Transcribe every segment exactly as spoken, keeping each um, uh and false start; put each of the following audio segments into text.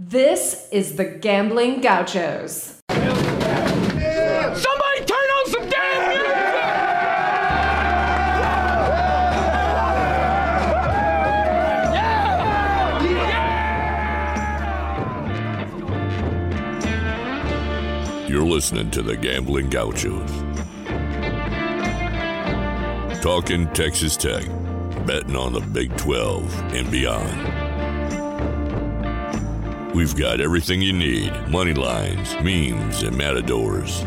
This is the Gambling Gauchos. Somebody turn on some damn music! You're listening to the Gambling Gauchos. Talking Texas Tech, betting on the Big twelve and beyond. We've got everything you need. Money lines, memes, and matadors.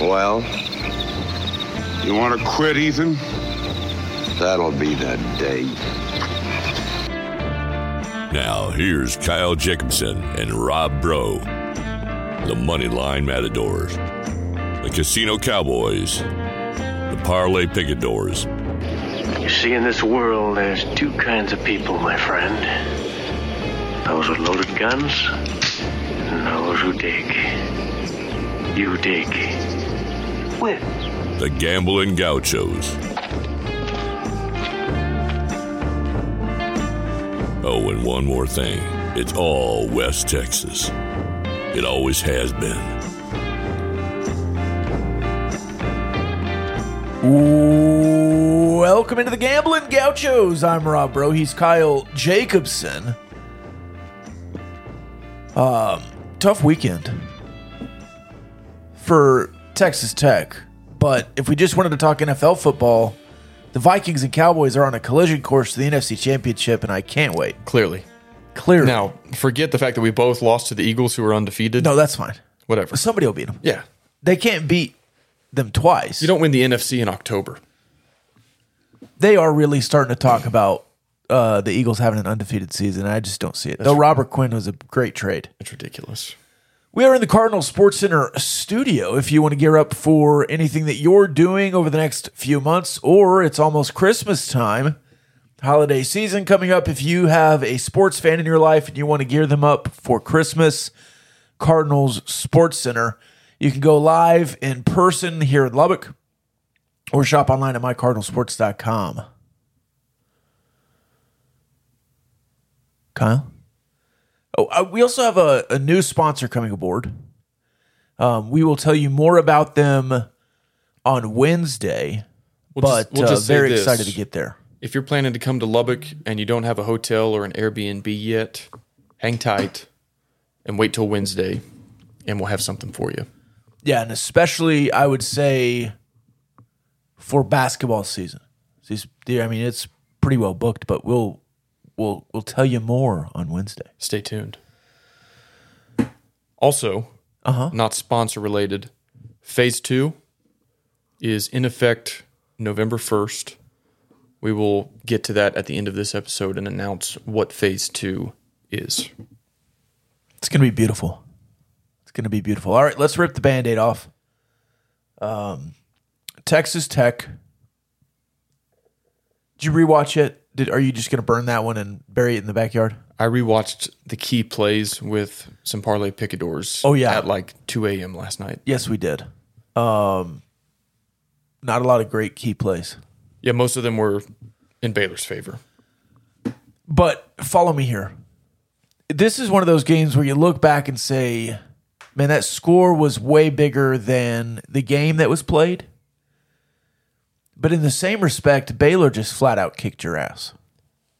Well, you want to quit, Ethan? That'll be the day. Now, here's Kyle Jacobson and Rob Bro, the money line matadors, the casino cowboys, the parlay picadors. You see, in this world, there's two kinds of people, my friend. Those with loaded guns, and those who dig. You dig. With the Gambling Gauchos. Oh, and one more thing. It's all West Texas. It always has been. Ooh, welcome into the Gambling Gauchos. I'm Rob Bro. He's Kyle Jacobson. Um, tough weekend for Texas Tech, but if we just wanted to talk N F L football, the Vikings and Cowboys are on a collision course to the N F C Championship, and I can't wait. Clearly. Clearly. Now, forget the fact that we both lost to the Eagles, who were undefeated. No, that's fine. Whatever. Somebody will beat them. Yeah. They can't beat them twice. You don't win the N F C in October. They are really starting to talk about Uh, the Eagles having an undefeated season. I just don't see it. That's Though Robert Quinn was a great trade. It's ridiculous. We are in the Cardinal Sports Center studio. If you want to gear up for anything that you're doing over the next few months, or it's almost Christmas time, holiday season coming up. If you have a sports fan in your life and you want to gear them up for Christmas, Cardinals Sports Center, you can go live in person here in Lubbock or shop online at my cardinal sports dot com. Kyle? Oh, uh, we also have a, a new sponsor coming aboard. Um, we will tell you more about them on Wednesday, we'll but just, we'll uh, just very this. excited to get there. If you're planning to come to Lubbock and you don't have a hotel or an Airbnb yet, hang tight and wait till Wednesday, and we'll have something for you. Yeah, and especially, I would say, for basketball season. I mean, it's pretty well booked, but we'll... We'll we'll tell you more on Wednesday. Stay tuned. Also, uh-huh. not sponsor related, phase two is in effect November first. We will get to that at the end of this episode and announce what phase two is. It's going to be beautiful. It's going to be beautiful. All right, let's rip the Band-Aid off. Um, Texas Tech. Did you rewatch it? Did, are you just going to burn that one and bury it in the backyard? I rewatched the key plays with some parlay picadors oh, yeah. at like two a.m. last night. Yes, we did. Um, not a lot of great key plays. Yeah, most of them were in Baylor's favor. But follow me here. This is one of those games where you look back and say, man, that score was way bigger than the game that was played. But in the same respect, Baylor just flat out kicked your ass.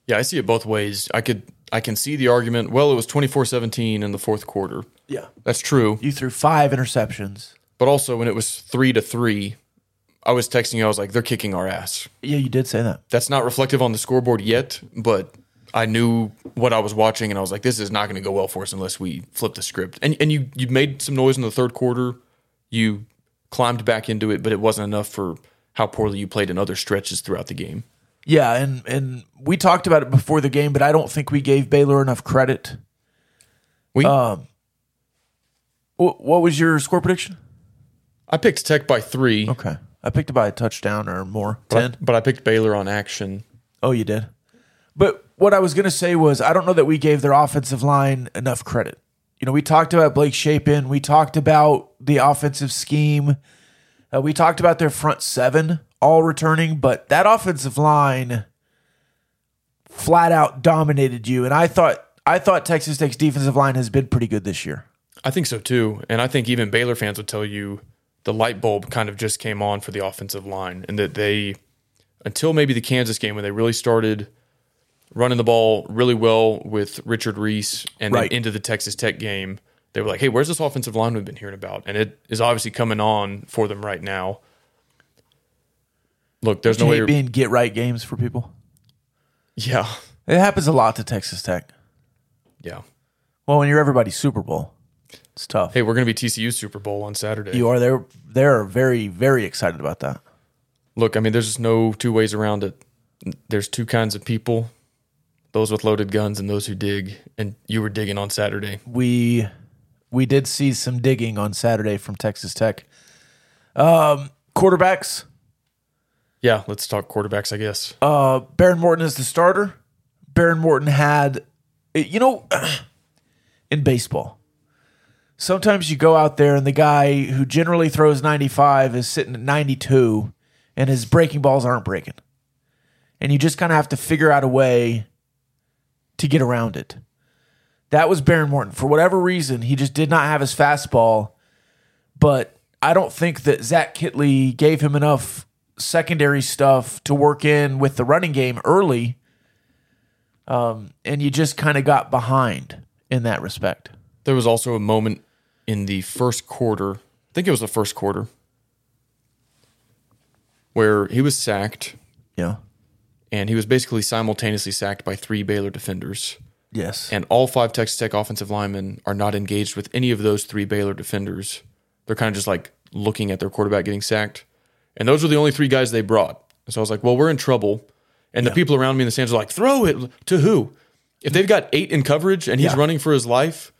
Yeah, I see it both ways. I could, I can see the argument, well, it was twenty-four seventeen in the fourth quarter. Yeah. That's true. You threw five interceptions. But also, when it was three to three, I was texting you, I was like, they're kicking our ass. Yeah, you did say that. That's not reflective on the scoreboard yet, but I knew what I was watching, and I was like, this is not going to go well for us unless we flip the script. And and you you made some noise in the third quarter. You climbed back into it, but it wasn't enough for how poorly you played in other stretches throughout the game. Yeah, and, and we talked about it before the game, but I don't think we gave Baylor enough credit. We? Um, what was your score prediction? I picked Tech by three. Okay. I picked it by a touchdown or more, but ten. I, but I picked Baylor on action. Oh, you did? But what I was going to say was I don't know that we gave their offensive line enough credit. You know, we talked about Blake Shapen. We talked about the offensive scheme. Uh, we talked about their front seven all returning, but that offensive line flat out dominated you. And I thought I thought Texas Tech's defensive line has been pretty good this year. I think so, too. And I think even Baylor fans would tell you the light bulb kind of just came on for the offensive line, and that they, until maybe the Kansas game when they really started running the ball really well with Richard Reese and right. then into the Texas Tech game, they were like, hey, where's this offensive line we've been hearing about? And it is obviously coming on for them right now. Look, there's Did no way you're being get right games for people. Yeah. It happens a lot to Texas Tech. Yeah. Well, when you're everybody's Super Bowl, it's tough. Hey, we're going to be T C U's Super Bowl on Saturday. You are. They're, they're very, very excited about that. Look, I mean, there's just no two ways around it. There's two kinds of people, those with loaded guns and those who dig, and you were digging on Saturday. We we did see some digging on Saturday from Texas Tech. Um, quarterbacks. Yeah, let's talk quarterbacks, I guess. Uh, Behren Morton is the starter. Behren Morton had, you know, in baseball, sometimes you go out there and the guy who generally throws ninety-five is sitting at ninety-two and his breaking balls aren't breaking. And you just kind of have to figure out a way to get around it. That was Behren Morton. For whatever reason, he just did not have his fastball, but I don't think that Zach Kittley gave him enough secondary stuff to work in with the running game early, um, and you just kind of got behind in that respect. There was also a moment in the first quarter, I think it was the first quarter, where he was sacked. Yeah. And he was basically simultaneously sacked by three Baylor defenders. Yes. And all five Texas Tech offensive linemen are not engaged with any of those three Baylor defenders. They're kind of just like looking at their quarterback getting sacked. And those were the only three guys they brought. And so I was like, well, we're in trouble. And yeah. the people around me in the stands are like, throw it to who? If they've got eight in coverage and he's yeah. running for his life,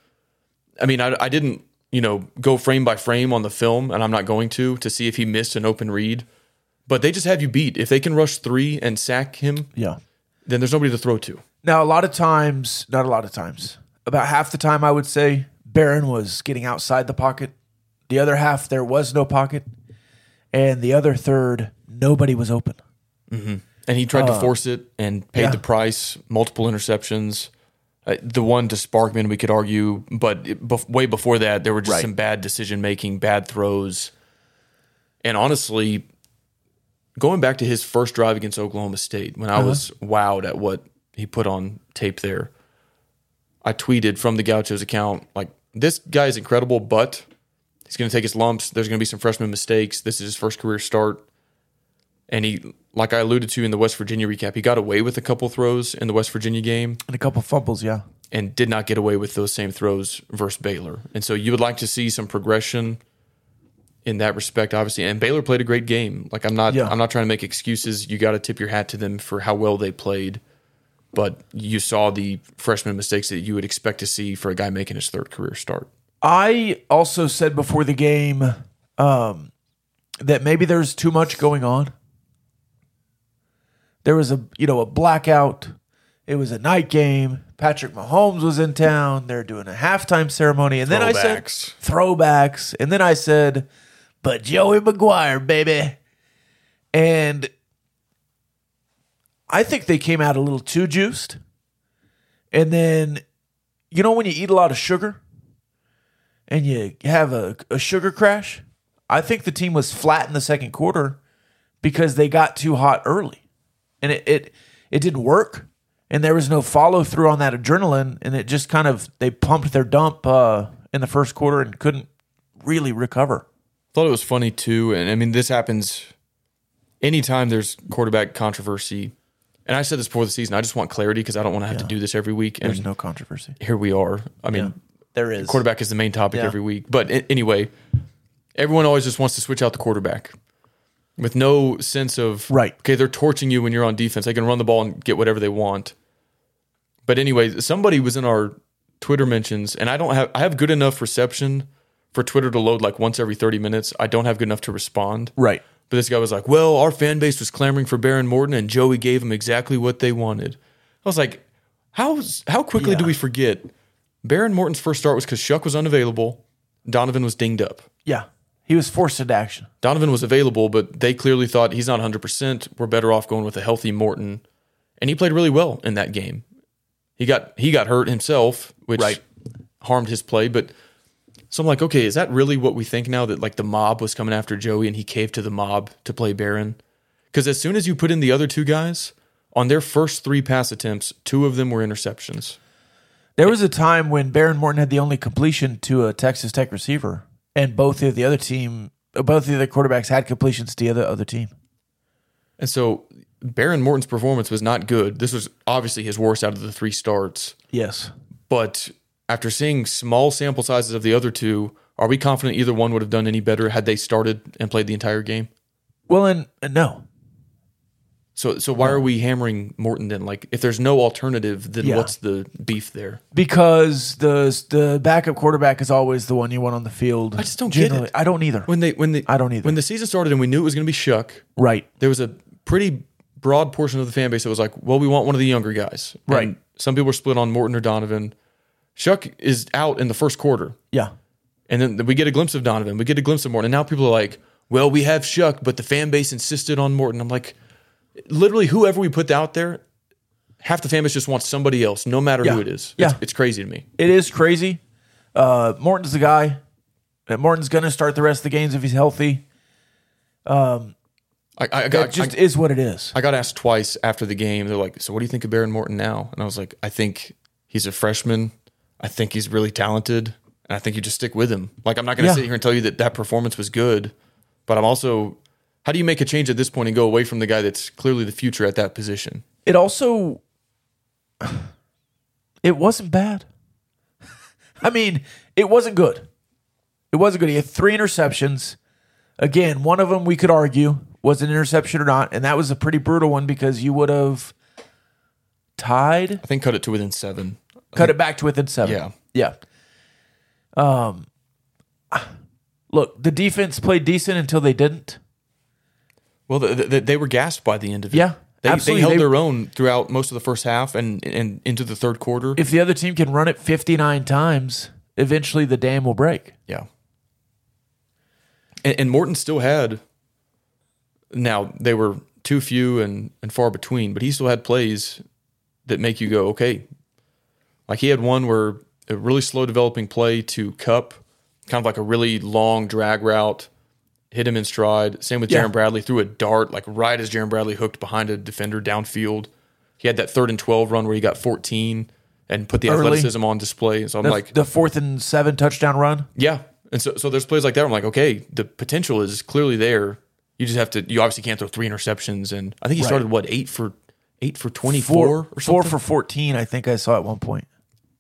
I mean, I, I didn't, you know, go frame by frame on the film, and I'm not going to, to see if he missed an open read. But they just have you beat. If they can rush three and sack him, yeah. then there's nobody to throw to. Now, a lot of times, not a lot of times, about half the time I would say Behren was getting outside the pocket. The other half, there was no pocket. And the other third, nobody was open. Mm-hmm. And he tried uh, to force it and paid yeah. the price, multiple interceptions. Uh, the one to Sparkman, we could argue, but it, bef- way before that, there were just right. some bad decision-making, bad throws. And honestly, going back to his first drive against Oklahoma State, when I uh-huh. was wowed at what he put on tape there, I tweeted from the Gauchos account, like, this guy is incredible, but he's going to take his lumps. There's going to be some freshman mistakes. This is his first career start. And he, like I alluded to in the West Virginia recap, he got away with a couple throws in the West Virginia game. And a couple fumbles, yeah. And did not get away with those same throws versus Baylor. And so you would like to see some progression in that respect, obviously. And Baylor played a great game. Like, I'm not, yeah. I'm not trying to make excuses. You got to tip your hat to them for how well they played. But you saw the freshman mistakes that you would expect to see for a guy making his third career start. I also said before the game um, that maybe there's too much going on. There was a you know a blackout. It was a night game. Patrick Mahomes was in town. They're doing a halftime ceremony, and then I said throwbacks, and then I said, "But Joey McGuire, baby," and I think they came out a little too juiced. And then, you know, when you eat a lot of sugar and you have a, a sugar crash, I think the team was flat in the second quarter because they got too hot early. And it it, it didn't work, and there was no follow-through on that adrenaline, and it just kind of, they pumped their dump uh, in the first quarter and couldn't really recover. I thought it was funny, too, and I mean, this happens anytime there's quarterback controversy. And I said this before the season, I just want clarity because I don't want to have yeah. to do this every week. And there's no controversy. Here we are. I mean... Yeah. There is. Quarterback is the main topic yeah. every week. But anyway, everyone always just wants to switch out the quarterback with no sense of, right. okay, they're torching you when you're on defense. They can run the ball and get whatever they want. But anyway, somebody was in our Twitter mentions, and I don't have I have good enough reception for Twitter to load like once every thirty minutes. I don't have good enough to respond. Right. But this guy was like, well, our fan base was clamoring for Behren Morton, and Joey gave him exactly what they wanted. I was like, how, how quickly yeah. do we forget – Behren Morton's first start was because Shuck was unavailable. Donovan was dinged up. Yeah, he was forced into action. Donovan was available, but they clearly thought he's not one hundred percent. We're better off going with a healthy Morton. And he played really well in that game. He got he got hurt himself, which right. harmed his play. But so I'm like, okay, is that really what we think now, that like the mob was coming after Joey and he caved to the mob to play Behren? Because as soon as you put in the other two guys, on their first three pass attempts, two of them were interceptions. There was a time when Behren Morton had the only completion to a Texas Tech receiver, and both of the other team, both of the other quarterbacks had completions to the other, other team. And so Behren Morton's performance was not good. This was obviously his worst out of the three starts. Yes. But after seeing small sample sizes of the other two, are we confident either one would have done any better had they started and played the entire game? Well, and, and no. So so why are we hammering Morton then? Like, if there's no alternative, then yeah. what's the beef there? Because the the backup quarterback is always the one you want on the field. I just don't generally. get it. I don't either. When they when the I don't either. When the season started and we knew it was going to be Shuck, right? There was a pretty broad portion of the fan base that was like, "Well, we want one of the younger guys." Right. And some people were split on Morton or Donovan. Shuck is out in the first quarter. Yeah. And then we get a glimpse of Donovan. We get a glimpse of Morton. And now people are like, "Well, we have Shuck, but the fan base insisted on Morton." I'm like, literally, whoever we put out there, half the fan base just wants somebody else, no matter yeah. who it is. Yeah. It's, it's crazy to me. It is crazy. Uh, Morton's the guy. Morton's going to start the rest of the games if he's healthy. Um, I, I got, It just I, is what it is. I got asked twice after the game. They're like, "So what do you think of Behren Morton now?" And I was like, I think he's a freshman. I think he's really talented. And I think you just stick with him. Like, I'm not going to yeah. sit here and tell you that that performance was good. But I'm also... how do you make a change at this point and go away from the guy that's clearly the future at that position? It also, it wasn't bad. I mean, it wasn't good. It wasn't good. He had three interceptions. Again, one of them we could argue was an interception or not, and that was a pretty brutal one because you would have tied. I think cut it to within seven. Cut think, it back to within seven. Yeah. Yeah. Um, look, the defense played decent until they didn't. Well, the, the, they were gassed by the end of it. Yeah, they, absolutely. They held they, their own throughout most of the first half and, and into the third quarter. If the other team can run it fifty-nine times, eventually the dam will break. Yeah. And, and Morton still had, now they were too few and, and far between, but he still had plays that make you go, okay. Like he had one where a really slow developing play to Cup, kind of like a really long drag route. Hit him in stride. Same with yeah. Jaron Bradley. Threw a dart, like right as Jaron Bradley hooked behind a defender downfield. He had that third and twelve run where he got fourteen and put the Early. athleticism on display. And so I'm the, like... the fourth and seven touchdown run? Yeah. And so so there's plays like that where I'm like, okay, the potential is clearly there. You just have to... you obviously can't throw three interceptions. And I think he right. started, what, eight for eight for twenty-four four, or something? Four for fourteen, I think I saw at one point.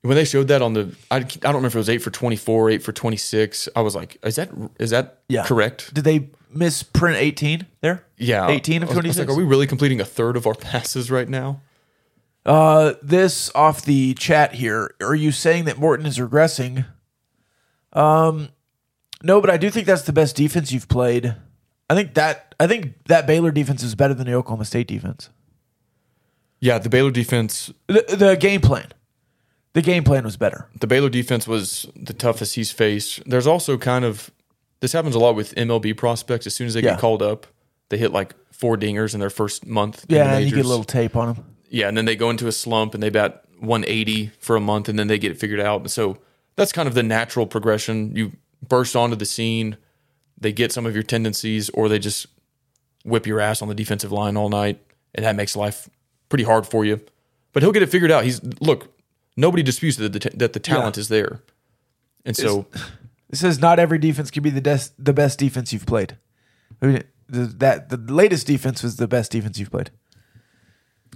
When they showed that on the, I, I don't remember if it was eight for twenty-four, eight for twenty-six. I was like, is that is that yeah. correct? Did they misprint eighteen there? Yeah, eighteen of twenty-six. I was like, are we really completing a third of our passes right now? Uh, this off the chat here. Are you saying that Morton is regressing? Um, no, but I do think that's the best defense you've played. I think that I think that Baylor defense is better than the Oklahoma State defense. Yeah, the Baylor defense, the, the game plan. The game plan was better. The Baylor defense was the toughest he's faced. There's also kind of – this happens a lot with M L B prospects. As soon as they yeah. get called up, they hit like four dingers in their first month. Yeah, in the majors. And you get a little tape on them. Yeah, and then they go into a slump and they bat one eighty for a month and then they get it figured out. And so that's kind of the natural progression. You burst onto the scene, they get some of your tendencies, or they just whip your ass on the defensive line all night, and that makes life pretty hard for you. But he'll get it figured out. He's – look – nobody disputes that the, that the talent yeah. is there. And so... it's, it says not every defense can be the des- the best defense you've played. I mean, the, that, the latest defense was the best defense you've played.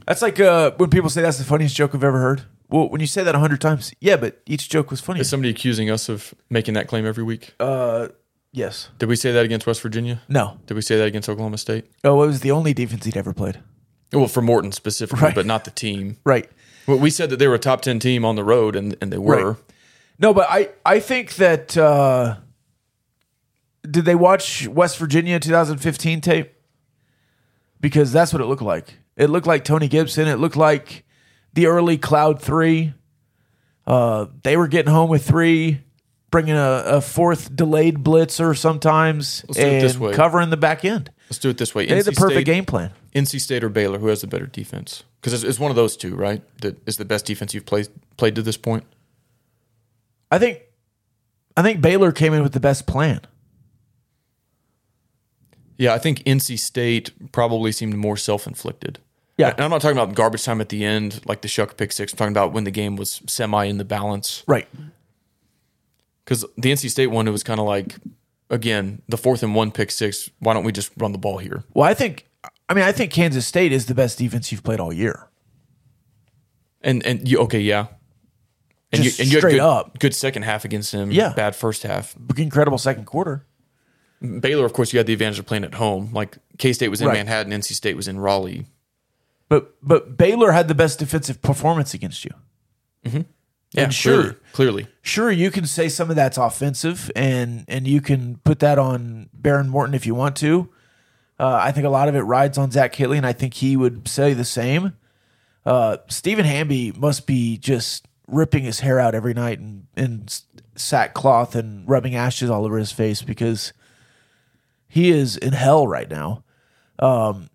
That's like uh, when people say that's the funniest joke I've ever heard. Well, when you say that a hundred times, yeah, but each joke was funny. Is somebody accusing us of making that claim every week? Uh, yes. Did we say that against West Virginia? No. Did we say that against Oklahoma State? Oh, it was the only defense he'd ever played. Well, for Morton specifically, right. but not the team. Right. Well, we said that they were a top ten team on the road, and, and they were. Right. No, but I, I think that uh, did they watch West Virginia twenty fifteen tape? Because that's what it looked like. It looked like Tony Gibson. It looked like the early Cloud three. Uh, they were getting home with three, bringing a, a fourth delayed blitzer sometimes, Let's do and it this way. covering the back end. Let's do it this way. They N C had the perfect State, game plan. N C State or Baylor, who has the better defense? Because it's, it's one of those two, right? That is the best defense you've played played to this point. I think, I think Baylor came in with the best plan. Yeah, I think N C State probably seemed more self-inflicted. Yeah, and I'm not talking about garbage time at the end, like the Shuck pick six. I'm talking about when the game was semi in the balance, right? Because the N C State one, it was kind of like, again, the fourth and one pick six. Why don't we just run the ball here? Well, I think, I mean, I think Kansas State is the best defense you've played all year. And and you okay, yeah, and just you and you straight had good, up good second half against them. Yeah, bad first half, incredible second quarter. Baylor, of course, you had the advantage of playing at home. Like K-State was in right. Manhattan, N C State was in Raleigh. But but Baylor had the best defensive performance against you. Mm-hmm. Yeah, and sure, clearly, clearly. Sure, you can say some of that's offensive, and and you can put that on Behren Morton if you want to. Uh, I think a lot of it rides on Zach Kittley, and I think he would say the same. Uh, Stephen Hamby must be just ripping his hair out every night in, in sackcloth and rubbing ashes all over his face because he is in hell right now. Um,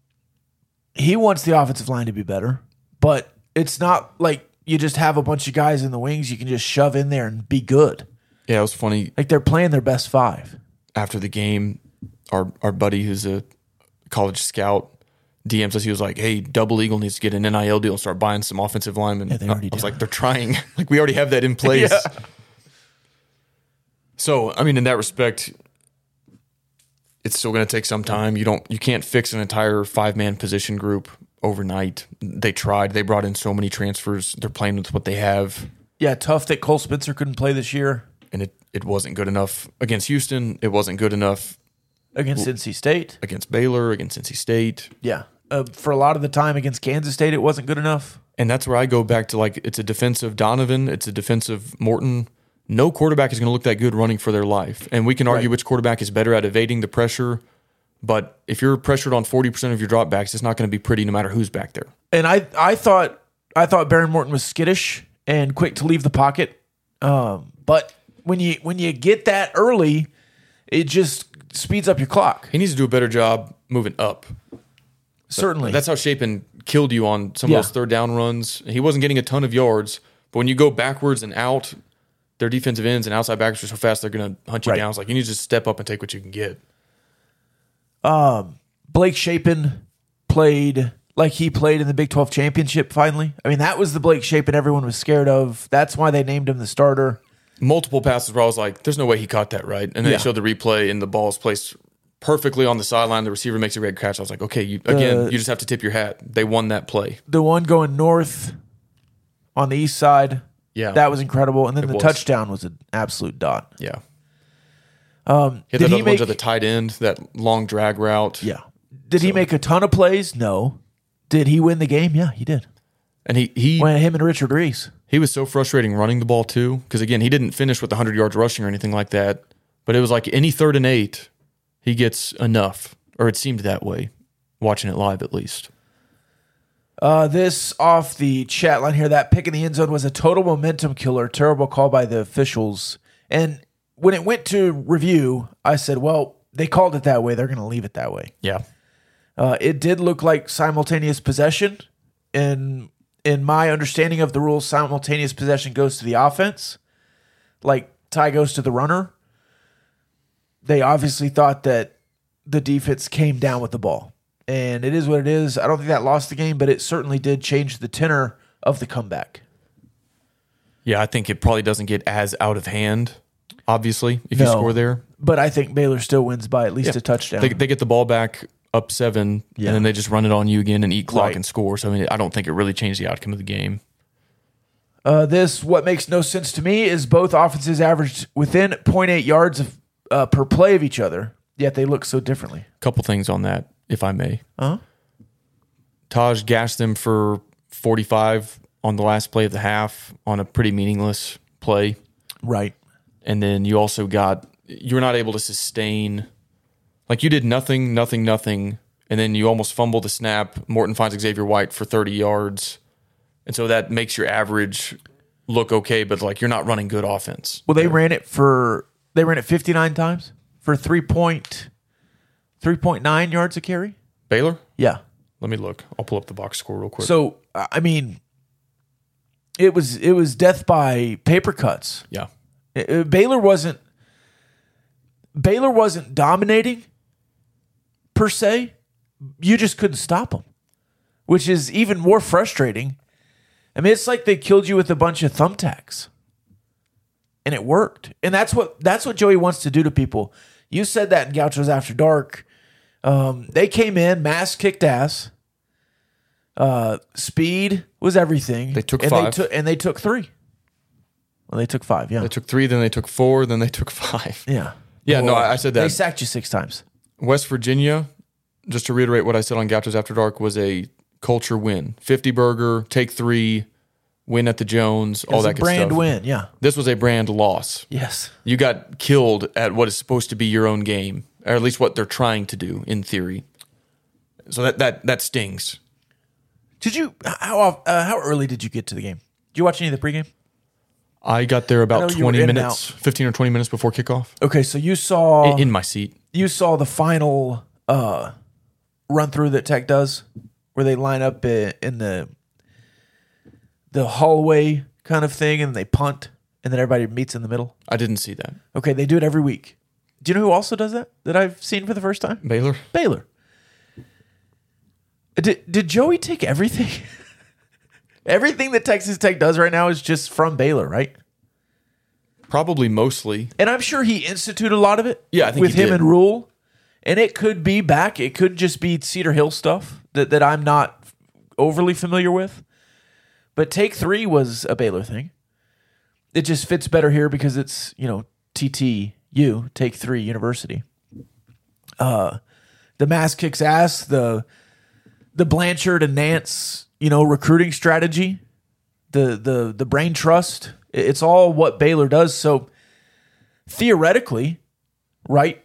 he wants the offensive line to be better, but it's not like you just have a bunch of guys in the wings you can just shove in there and be good. Yeah, it was funny. Like they're playing their best five. After the game, our our buddy who's a college scout D Ms us. He was like, "Hey, Double Eagle needs to get an N I L deal and start buying some offensive linemen." Yeah, they already I was do. like, "They're trying. Like we already have that in place." Yeah. So, I mean, in that respect, it's still going to take some time. You don't, you can't fix an entire five-man position group overnight. They tried. They brought in so many transfers. They're playing with what they have. Yeah, tough that Cole Spitzer couldn't play this year. And it, it wasn't good enough against Houston. It wasn't good enough against w- N C State. Against Baylor, against N C State. Yeah. Uh, for a lot of the time against Kansas State, it wasn't good enough. And that's where I go back to, like, it's a defensive Donovan. It's a defensive Morton. No quarterback is going to look that good running for their life. And we can argue right. which quarterback is better at evading the pressure. But if you're pressured on forty percent of your dropbacks, it's not going to be pretty no matter who's back there. And I, I thought I thought Behren Morton was skittish and quick to leave the pocket. Um, but when you when you get that early, it just speeds up your clock. He needs to do a better job moving up. Certainly. But that's how Shapen killed you on some yeah. of those third down runs. He wasn't getting a ton of yards. But when you go backwards and out, their defensive ends and outside backs are so fast they're going to hunt you right. down. It's like you need to just step up and take what you can get. Um, Blake Shapen played like he played in the Big twelve championship finally. I mean, that was the Blake Shapen everyone was scared of. That's why they named him the starter. Multiple passes where I was like, there's no way he caught that right. And then yeah. they showed the replay and the ball is placed perfectly on the sideline. The receiver makes a great catch. I was like, okay, you, again, the, you just have to tip your hat. They won that play. The one going north on the east side. Yeah, that was incredible, and then the was. touchdown was an absolute dot. Yeah, um, yeah. The other ones at the tight end, that long drag route. Yeah, did so. he make a ton of plays? No. Did he win the game? Yeah, he did. And he he well, him and Richard Reese. He was so frustrating running the ball too, because again, he didn't finish with one hundred yards rushing or anything like that. But it was like any third and eight, he gets enough, or it seemed that way, watching it live at least. Uh, this off the chat line here, that pick in the end zone was a total momentum killer. Terrible call by the officials. And when it went to review, I said, well, they called it that way. They're going to leave it that way. Yeah. Uh, it did look like simultaneous possession. And in my understanding of the rules, simultaneous possession goes to the offense. Like, tie goes to the runner. They obviously thought that the defense came down with the ball. And it is what it is. I don't think that lost the game, but it certainly did change the tenor of the comeback. Yeah, I think it probably doesn't get as out of hand, obviously, if no, you score there. But I think Baylor still wins by at least yeah. a touchdown. They, they get the ball back up seven, yeah. and then they just run it on you again and eat clock right. and score. So, I mean, I don't think it really changed the outcome of the game. Uh, this, what makes no sense to me, is both offenses averaged within zero point eight yards of, uh, per play of each other, yet they look so differently. A couple things on that, if I may. Uh-huh. Tahj gashed them for forty-five on the last play of the half on a pretty meaningless play. Right. And then you also got, you were not able to sustain, like you did nothing, nothing, nothing, and then you almost fumble the snap. Morton finds Xavier White for thirty yards. And so that makes your average look okay, but like you're not running good offense. Well, they there. ran it for, they ran it fifty-nine times for three point... three point nine yards a carry? Baylor? Yeah. Let me look. I'll pull up the box score real quick. So, I mean, it was it was death by paper cuts. Yeah. It, it, Baylor wasn't Baylor wasn't dominating per se. You just couldn't stop them, which is even more frustrating. I mean, it's like they killed you with a bunch of thumbtacks. And it worked. And that's what that's what Joey wants to do to people. You said that in Gauchos After Dark. Um, they came in, Mass kicked ass. Uh, speed was everything. They took and five. They took, and they took three. Well, they took five, yeah. They took three, then they took four, then they took five. Yeah. Yeah, well, no, I, I said that. They sacked you six times. West Virginia, just to reiterate what I said on Gauchos After Dark, was a culture win. fifty-burger, take three, win at the Jones, all that good stuff. It was a brand win, yeah. This was a brand loss. Yes. You got killed at what is supposed to be your own game, or at least what they're trying to do in theory. So that that that stings. Did you how uh, how early did you get to the game? Did you watch any of the pregame? I got there about twenty minutes, fifteen or twenty minutes before kickoff. Okay, so you saw in, in my seat. You saw the final uh, run through that Tech does, where they line up in the the hallway kind of thing, and they punt, and then everybody meets in the middle. I didn't see that. Okay, they do it every week. Do you know who also does that that I've seen for the first time? Baylor. Baylor. Did, did Joey take everything? Everything that Texas Tech does right now is just from Baylor, right? Probably mostly. And I'm sure he instituted a lot of it. Yeah, I think with he him did. And Rule. And it could be back. It could just be Cedar Hill stuff that, that I'm not overly familiar with. But take three was a Baylor thing. It just fits better here because it's, you know, T T U, take three university. Uh, the Mass kicks ass, the the Blanchard and Nance, you know, recruiting strategy, the the the brain trust. It's all what Baylor does. So theoretically, right,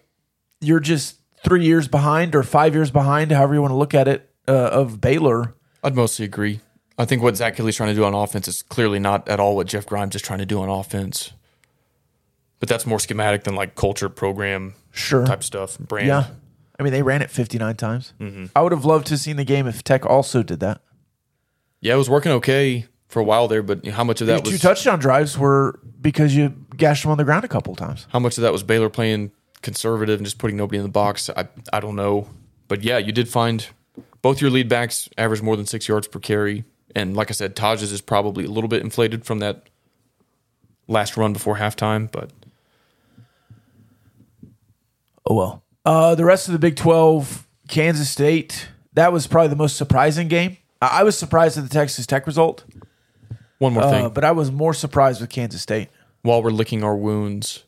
you're just three years behind or five years behind, however you want to look at it, uh, of Baylor. I'd mostly agree. I think what Zach Kittley's trying to do on offense is clearly not at all what Jeff Grimes is trying to do on offense. But that's more schematic than like culture, program, sure, type stuff, brand. Yeah. I mean, they ran it fifty-nine times. Mm-hmm. I would have loved to have seen the game if Tech also did that. Yeah, it was working okay for a while there, but how much of that Your was... Your two touchdown drives were because you gashed them on the ground a couple times. How much of that was Baylor playing conservative and just putting nobody in the box? I, I don't know. But yeah, you did find both your lead backs averaged more than six yards per carry. And like I said, Taj's is probably a little bit inflated from that last run before halftime, but... Oh, well. Uh, the rest of the Big twelve, Kansas State, that was probably the most surprising game. I, I was surprised at the Texas Tech result. One more uh, thing. But I was more surprised with Kansas State. While we're licking our wounds,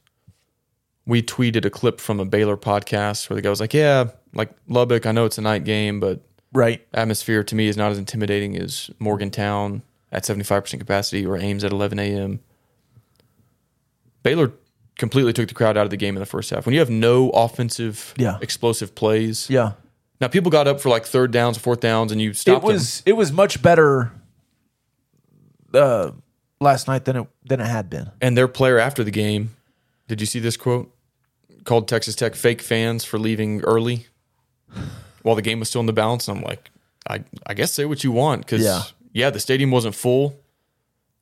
we tweeted a clip from a Baylor podcast where the guy was like, yeah, like Lubbock, I know it's a night game, but... Right. Atmosphere to me is not as intimidating as Morgantown at seventy-five percent capacity or Ames at eleven a.m. Baylor completely took the crowd out of the game in the first half. When you have no offensive, yeah. explosive plays. Yeah. Now, people got up for like third downs, fourth downs, and you stopped it was, them. It was much better uh, last night than it, than it had been. And their player after the game, did you see this quote? Called Texas Tech fake fans for leaving early. While the game was still in the balance, and I'm like, I, I guess say what you want, because, yeah. yeah, the stadium wasn't full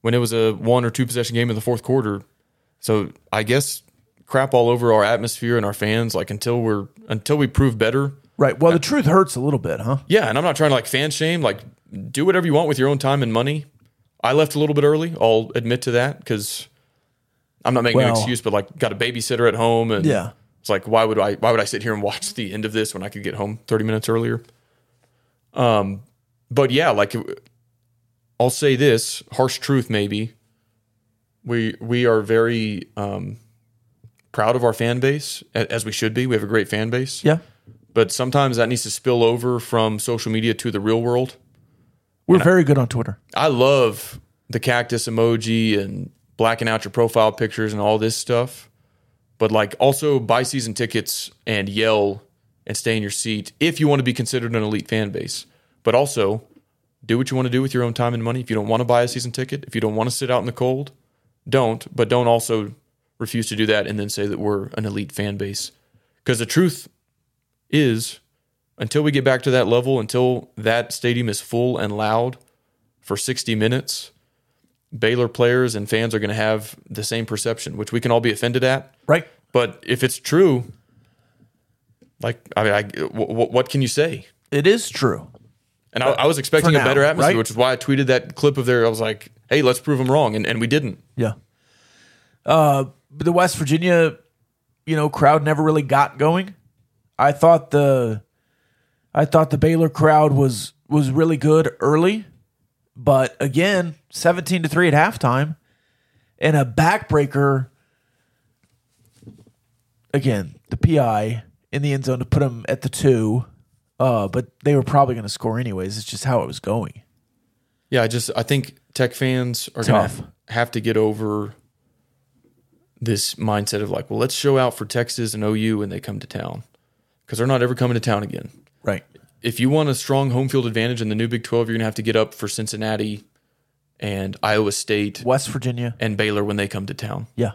when it was a one- or two-possession game in the fourth quarter. So I guess crap all over our atmosphere and our fans, like, until we're until we prove better. Right. Well, I, the truth hurts a little bit, huh? Yeah, and I'm not trying to, like, fan shame. Like, do whatever you want with your own time and money. I left a little bit early. I'll admit to that, because I'm not making well, an excuse, but, like, got a babysitter at home and yeah. – It's like, why would I why would I sit here and watch the end of this when I could get home thirty minutes earlier? Um, but yeah, like I'll say this, harsh truth maybe. We we are very um, proud of our fan base, as we should be. We have a great fan base. Yeah. But sometimes that needs to spill over from social media to the real world. We're and very I, good on Twitter. I love the cactus emoji and blacking out your profile pictures and all this stuff. But, like, also buy season tickets and yell and stay in your seat if you want to be considered an elite fan base. But also, do what you want to do with your own time and money. If you don't want to buy a season ticket, if you don't want to sit out in the cold, don't. But don't also refuse to do that and then say that we're an elite fan base. Because the truth is until we get back to that level, until that stadium is full and loud for sixty minutes, Baylor players and fans are going to have the same perception, which we can all be offended at. Right. But if it's true, like, I mean, I, w- what can you say? It is true. And I, I was expecting now, a better atmosphere, right? Which is why I tweeted that clip of there. I was like, hey, let's prove them wrong. And, and we didn't. Yeah. Uh, the West Virginia, you know, crowd never really got going. I thought the I thought the Baylor crowd was was really good early. But again, seventeen to three at halftime and a backbreaker. Again, the P I in the end zone to put them at the two. Uh, but they were probably going to score anyways. It's just how it was going. Yeah, I just I think Tech fans are going to have to get over this mindset of like, well, let's show out for Texas and O U when they come to town, because they're not ever coming to town again. Right. If you want a strong home field advantage in the new Big twelve, you're going to have to get up for Cincinnati and Iowa State, West Virginia, and Baylor when they come to town. Yeah.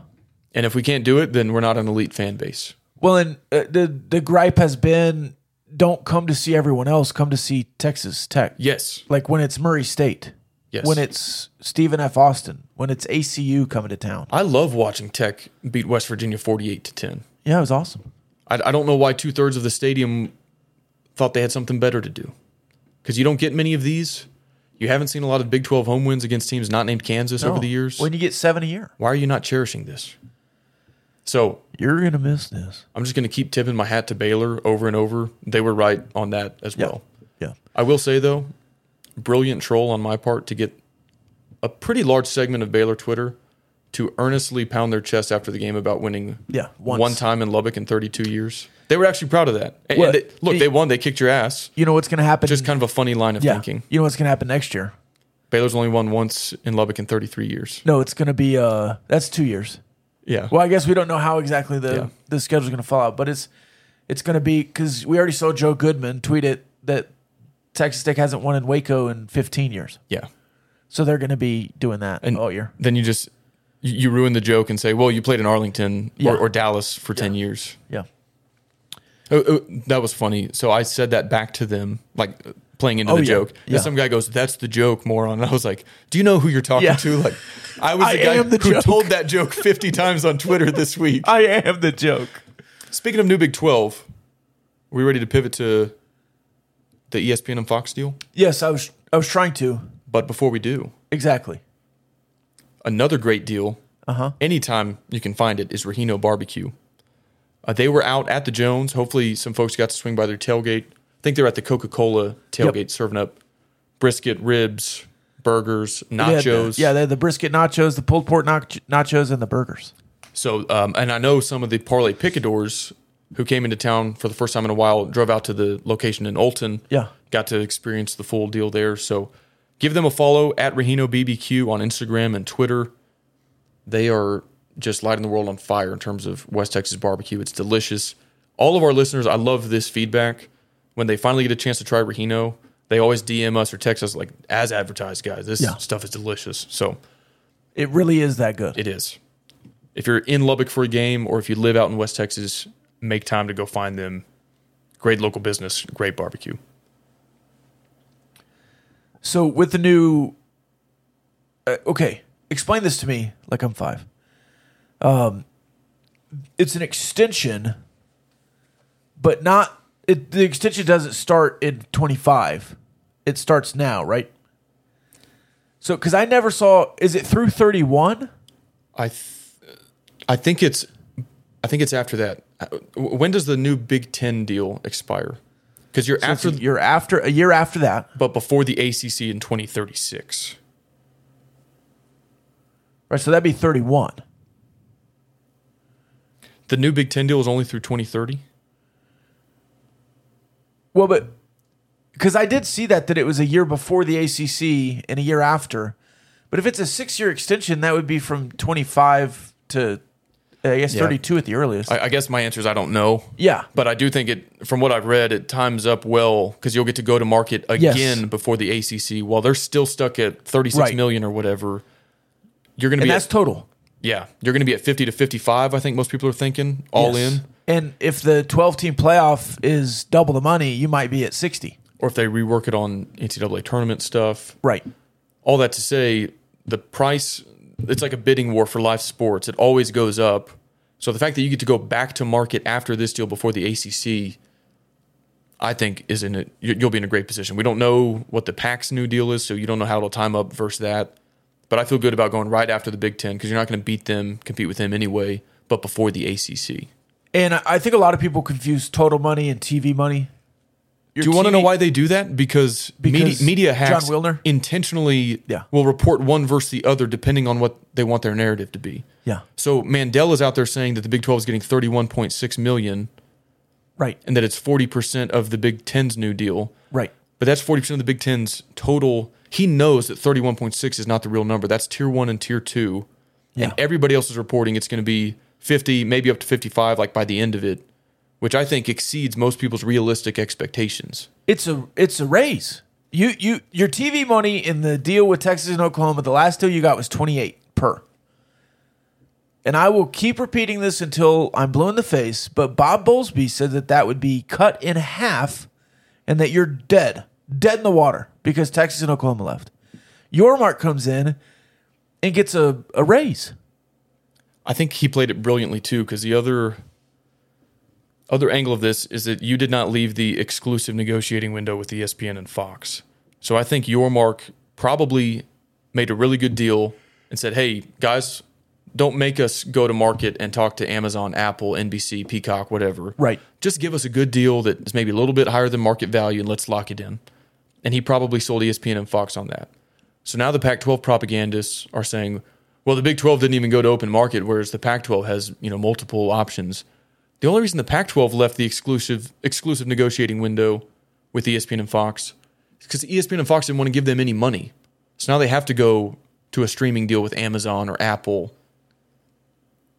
And if we can't do it, then we're not an elite fan base. Well, and uh, the the gripe has been, don't come to see everyone else. Come to see Texas Tech. Yes. Like when it's Murray State. Yes. When it's Stephen F. Austin. When it's A C U coming to town. I love watching Tech beat West Virginia forty-eight to ten. Yeah, it was awesome. I, I don't know why two-thirds of the stadium thought they had something better to do. Because you don't get many of these. You haven't seen a lot of Big twelve home wins against teams not named Kansas no. over the years. When you get seven a year. Why are you not cherishing this? So you're going to miss this. I'm just going to keep tipping my hat to Baylor over and over. They were right on that as yeah. well. Yeah. I will say, though, brilliant troll on my part to get a pretty large segment of Baylor Twitter to earnestly pound their chest after the game about winning yeah, one time in Lubbock in thirty-two years. They were actually proud of that. And, well, and they, look, they won. They kicked your ass. You know what's going to happen? Just kind of a funny line of yeah. thinking. You know what's going to happen next year? Baylor's only won once in Lubbock in thirty-three years. No, it's going to be uh, – that's two years. Yeah. Well, I guess we don't know how exactly the, yeah. the schedule is going to fall out, but it's it's going to be, because we already saw Joe Goodman tweet it that Texas Tech hasn't won in Waco in fifteen years. Yeah. So they're going to be doing that and all year. Then you just you ruin the joke and say, well, you played in Arlington yeah. or, or Dallas for yeah. ten years. Yeah. Oh, oh, that was funny. So I said that back to them, like playing into oh, the yeah. joke. Yeah. And some guy goes, that's the joke, moron. And I was like, do you know who you're talking yeah. to? Like, I was the I guy the who joke. told that joke fifty times on Twitter this week. I am the joke. Speaking of new Big twelve, are we ready to pivot to the E S P N and Fox deal? Yes, I was I was trying to. But before we do. Exactly. Another great deal, uh-huh. anytime you can find it, is Rahino B B Q. Uh, they were out at the Jones. Hopefully some folks got to swing by their tailgate. I think they're at the Coca-Cola tailgate yep. serving up brisket, ribs, burgers, nachos. They the, yeah, they had the brisket nachos, the pulled pork nach- nachos, and the burgers. So, um, and I know some of the parlay picadors who came into town for the first time in a while drove out to the location in Olton. Yeah. Got to experience the full deal there. So give them a follow at Rahino B B Q on Instagram and Twitter. They are just lighting the world on fire in terms of West Texas barbecue. It's delicious. All of our listeners, I love this feedback. When they finally get a chance to try Rahino, they always D M us or text us like, as advertised, guys, this yeah. stuff is delicious. So it really is that good. It is. If you're in Lubbock for a game or if you live out in West Texas, make time to go find them. Great local business, great barbecue. So with the new uh, – okay, explain this to me like I'm five. Um, it's an extension, but not – It, the extension doesn't start in twenty-five. It starts now, right? So, because I never saw, is it through thirty-one? I, th- I think it's, I think it's after that. When does the new Big Ten deal expire? Because you're so after, you're after a year after that, but before the A C C in twenty thirty-six. Right, so that'd be thirty-one. The new Big Ten deal is only through twenty thirty. Well, but because I did see that, that it was a year before the A C C and a year after. But if it's a six-year extension, that would be from twenty-five to, I guess, yeah. thirty-two at the earliest. I, I guess my answer is I don't know. Yeah. But I do think it, from what I've read, it times up well because you'll get to go to market again yes. before the A C C. While they're still stuck at thirty-six right. million or whatever, you're going to be. And that's at, total. Yeah. You're going to be at fifty to fifty-five, I think most people are thinking, all yes. in. And if the twelve-team playoff is double the money, you might be at sixty. Or if they rework it on N C double A tournament stuff. Right. All that to say, the price, it's like a bidding war for live sports. It always goes up. So the fact that you get to go back to market after this deal before the A C C, I think is in it. You'll be in a great position. We don't know what the PAC's new deal is, so you don't know how it'll time up versus that. But I feel good about going right after the Big Ten because you're not going to beat them, compete with them anyway, but before the A C C. And I think a lot of people confuse total money and T V money. Your do you T V, want to know why they do that? Because, because media, media hacks John Wilner intentionally yeah. will report one versus the other depending on what they want their narrative to be. Yeah. So Mandela's out there saying that the Big twelve is getting thirty-one point six million dollars. Right. And that it's forty percent of the Big Ten's new deal. Right. But that's forty percent of the Big Ten's total. He knows that thirty-one point six is not the real number. That's tier one and tier two. Yeah. And everybody else is reporting it's going to be fifty, maybe up to fifty-five, like by the end of it, which I think exceeds most people's realistic expectations. It's a it's a raise. You you your T V money in the deal with Texas and Oklahoma, the last deal you got was twenty-eight per. And I will keep repeating this until I'm blue in the face, but Bob Bowlesby said that that would be cut in half and that you're dead, dead in the water because Texas and Oklahoma left. Yormark comes in and gets a, a raise. I think he played it brilliantly, too, because the other other angle of this is that you did not leave the exclusive negotiating window with E S P N and Fox. So I think Yormark probably made a really good deal and said, hey, guys, don't make us go to market and talk to Amazon, Apple, N B C, Peacock, whatever. Right. Just give us a good deal that is maybe a little bit higher than market value, and let's lock it in. And he probably sold E S P N and Fox on that. So now the Pac twelve propagandists are saying, well, the Big twelve didn't even go to open market, whereas the Pac twelve has, you know, multiple options. The only reason the Pac twelve left the exclusive exclusive negotiating window with E S P N and Fox is because E S P N and Fox didn't want to give them any money. So now they have to go to a streaming deal with Amazon or Apple.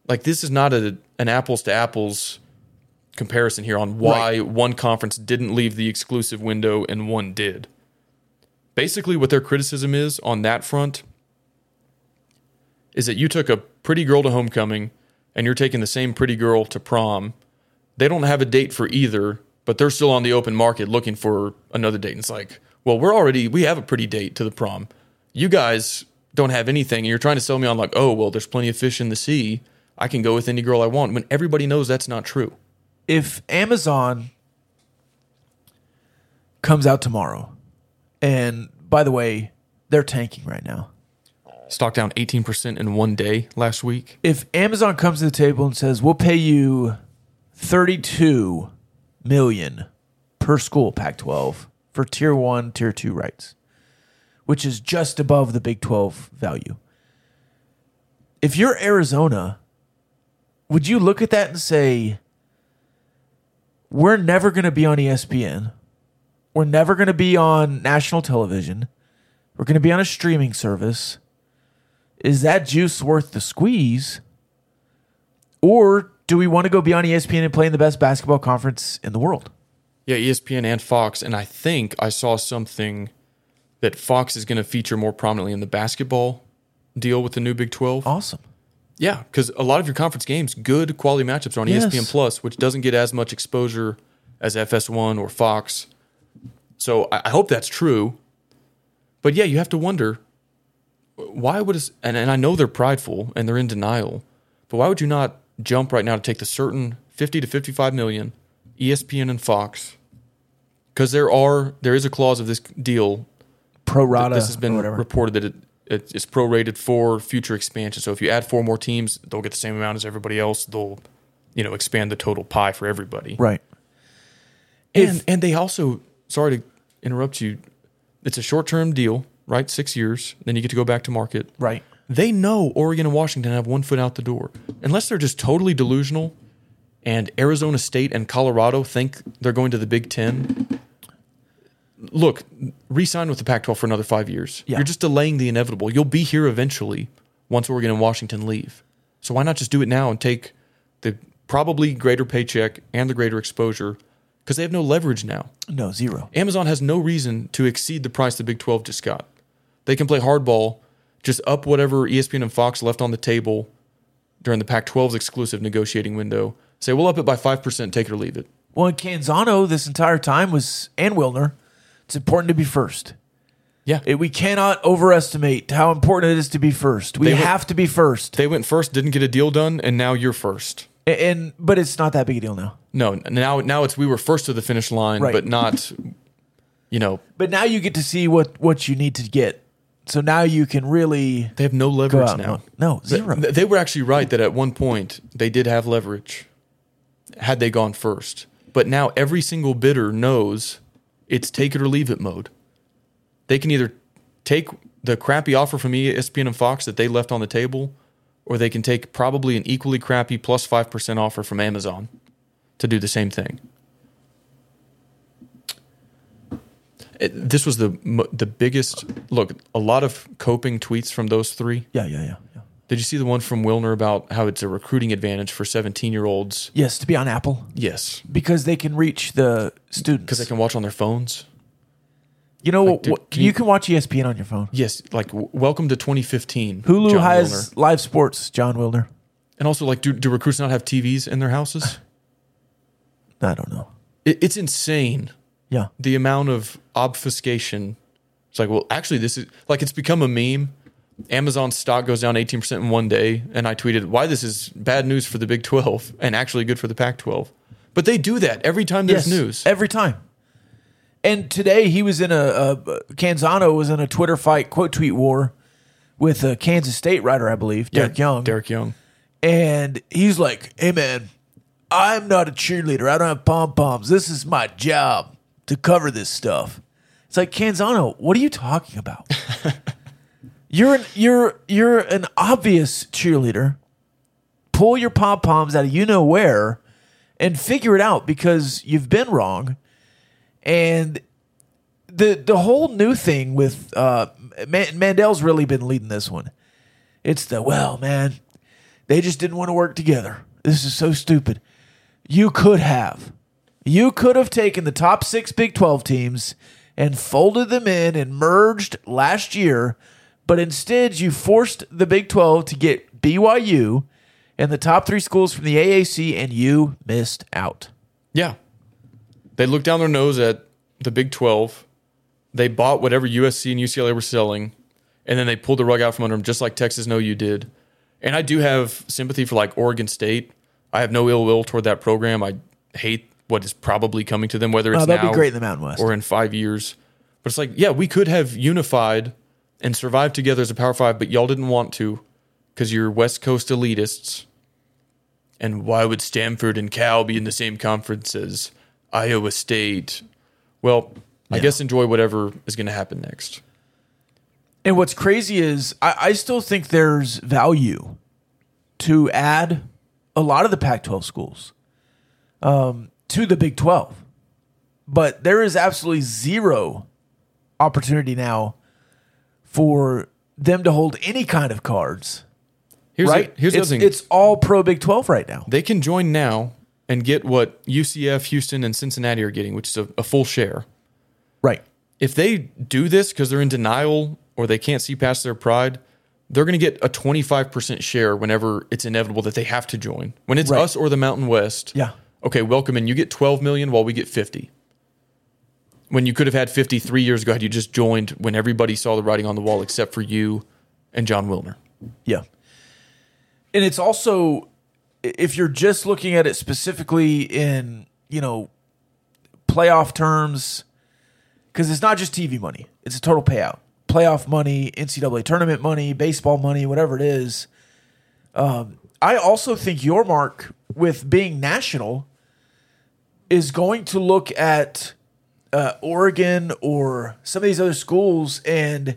Like, this is not a an apples-to-apples comparison here on why right. one conference didn't leave the exclusive window and one did. Basically, what their criticism is on that front is that you took a pretty girl to homecoming and you're taking the same pretty girl to prom. They don't have a date for either, but they're still on the open market looking for another date. And it's like, well, we're already, we have a pretty date to the prom. You guys don't have anything, and you're trying to sell me on like, oh, well, there's plenty of fish in the sea. I can go with any girl I want, when everybody knows that's not true. If Amazon comes out tomorrow, and by the way, they're tanking right now. Stock down eighteen percent in one day last week. If Amazon comes to the table and says, we'll pay you thirty-two million dollars per school, Pac twelve, for tier one, tier two rights, which is just above the Big twelve value. If you're Arizona, would you look at that and say, we're never going to be on E S P N. We're never going to be on national television. We're going to be on a streaming service. Is that juice worth the squeeze? Or do we want to go be on E S P N and play in the best basketball conference in the world? Yeah, E S P N and Fox. And I think I saw something that Fox is going to feature more prominently in the basketball deal with the new Big twelve. Awesome. Yeah, because a lot of your conference games, good quality matchups are on yes. E S P N Plus, which doesn't get as much exposure as F S one or Fox. So I hope that's true. But yeah, you have to wonder, why would – and I know they're prideful and they're in denial, but why would you not jump right now to take the certain fifty to fifty-five million, E S P N and Fox? Because there are there is a clause of this deal. Pro rata. This has been reported that it – it's prorated for future expansion. So if you add four more teams, they'll get the same amount as everybody else. They'll, you know, expand the total pie for everybody. Right. And if, and they also, sorry to interrupt you, it's a short-term deal, right? Six years. Then you get to go back to market. Right. They know Oregon and Washington have one foot out the door. Unless they're just totally delusional and Arizona State and Colorado think they're going to the Big Ten. Look, re-sign with the Pac twelve for another five years. Yeah. You're just delaying the inevitable. You'll be here eventually once Oregon and Washington leave. So why not just do it now and take the probably greater paycheck and the greater exposure because they have no leverage now. No, zero. Amazon has no reason to exceed the price the Big twelve just got. They can play hardball, just up whatever E S P N and Fox left on the table during the Pac twelve's exclusive negotiating window Say, we'll up it by five percent, take it or leave it. Well, and Canzano this entire time was, and Wilner, it's important to be first. Yeah. It, we cannot overestimate how important it is to be first. We they have went, to be first. They went first, didn't get a deal done, and now you're first. And, and But it's not that big a deal now. No, now now it's we were first to the finish line, right. But not, you know. But now you get to see what, what you need to get. So now you can really... They have no leverage now. No, zero. They, they were actually right that at one point they did have leverage had they gone first. But now every single bidder knows it's take it or leave it mode. They can either take the crappy offer from E S P N and Fox that they left on the table, or they can take probably an equally crappy plus five percent offer from Amazon to do the same thing. It, this was the the biggest... Look, a lot of coping tweets from those three. Yeah, yeah, yeah. yeah. Did you see the one from Wilner about how it's a recruiting advantage for seventeen-year-olds? Yes, to be on Apple. Yes. Because they can reach the students. Because they can watch on their phones. You know, like, dude, what, can you, you can watch E S P N on your phone. Yes, like w- welcome to twenty fifteen. Hulu John has Wilner. Live sports, John Wilner. And also, like, do, do recruits not have T Vs in their houses? I don't know. It, it's insane. Yeah. The amount of obfuscation. It's like, well, actually, this is like it's become a meme. Amazon stock goes down eighteen percent in one day. And I tweeted, why this is bad news for the Big twelve and actually good for the Pac twelve. But they do that every time there's yes, news. Every time. And today he was in a, a Canzano was in a Twitter fight, quote tweet war with a Kansas State writer, I believe, Derek yeah, Young. Derek Young. And he's like, hey, man, I'm not a cheerleader. I don't have pom-poms. This is my job to cover this stuff. It's like, Canzano, what are you talking about? You're an you're you're an obvious cheerleader. Pull your pom-poms out of you know where and figure it out because you've been wrong. And the the whole new thing with uh, Man- Mandel's really been leading this one. It's the well, man, they just didn't want to work together. This is so stupid. You could have. You could have taken the top six Big twelve teams and folded them in and merged last year. But instead, you forced the Big twelve to get B Y U and the top three schools from the A A C, and you missed out. Yeah. They looked down their nose at the Big twelve. They bought whatever U S C and U C L A were selling, and then they pulled the rug out from under them, just like Texas and O U did. And I do have sympathy for, like, Oregon State. I have no ill will toward that program. I hate what is probably coming to them, whether it's oh, that'd now be great in the Mountain West. Or in five years. But it's like, yeah, we could have unified and survive together as a Power Five, but y'all didn't want to because you're West Coast elitists. And why would Stanford and Cal be in the same conference as Iowa State? Well, yeah. I guess enjoy whatever is going to happen next. And what's crazy is I, I still think there's value to add a lot of the Pac twelve schools um, to the Big twelve. But there is absolutely zero opportunity now for them to hold any kind of cards, here's right? A, here's it's, the thing. It's all pro Big twelve right now. They can join now and get what U C F, Houston, and Cincinnati are getting, which is a, a full share. Right. If they do this because they're in denial or they can't see past their pride, they're going to get a twenty-five percent share whenever it's inevitable that they have to join. When it's right. us or the Mountain West, yeah. okay, welcome in. You get twelve million dollars while we get fifty. When you could have had fifty-three years ago had you just joined when everybody saw the writing on the wall except for you and John Wilner. Yeah. And it's also, if you're just looking at it specifically in, you know, playoff terms, because it's not just T V money. It's a total payout. Playoff money, N C double A tournament money, baseball money, whatever it is. Um, I also think your mark with being national is going to look at Uh, Oregon or some of these other schools, and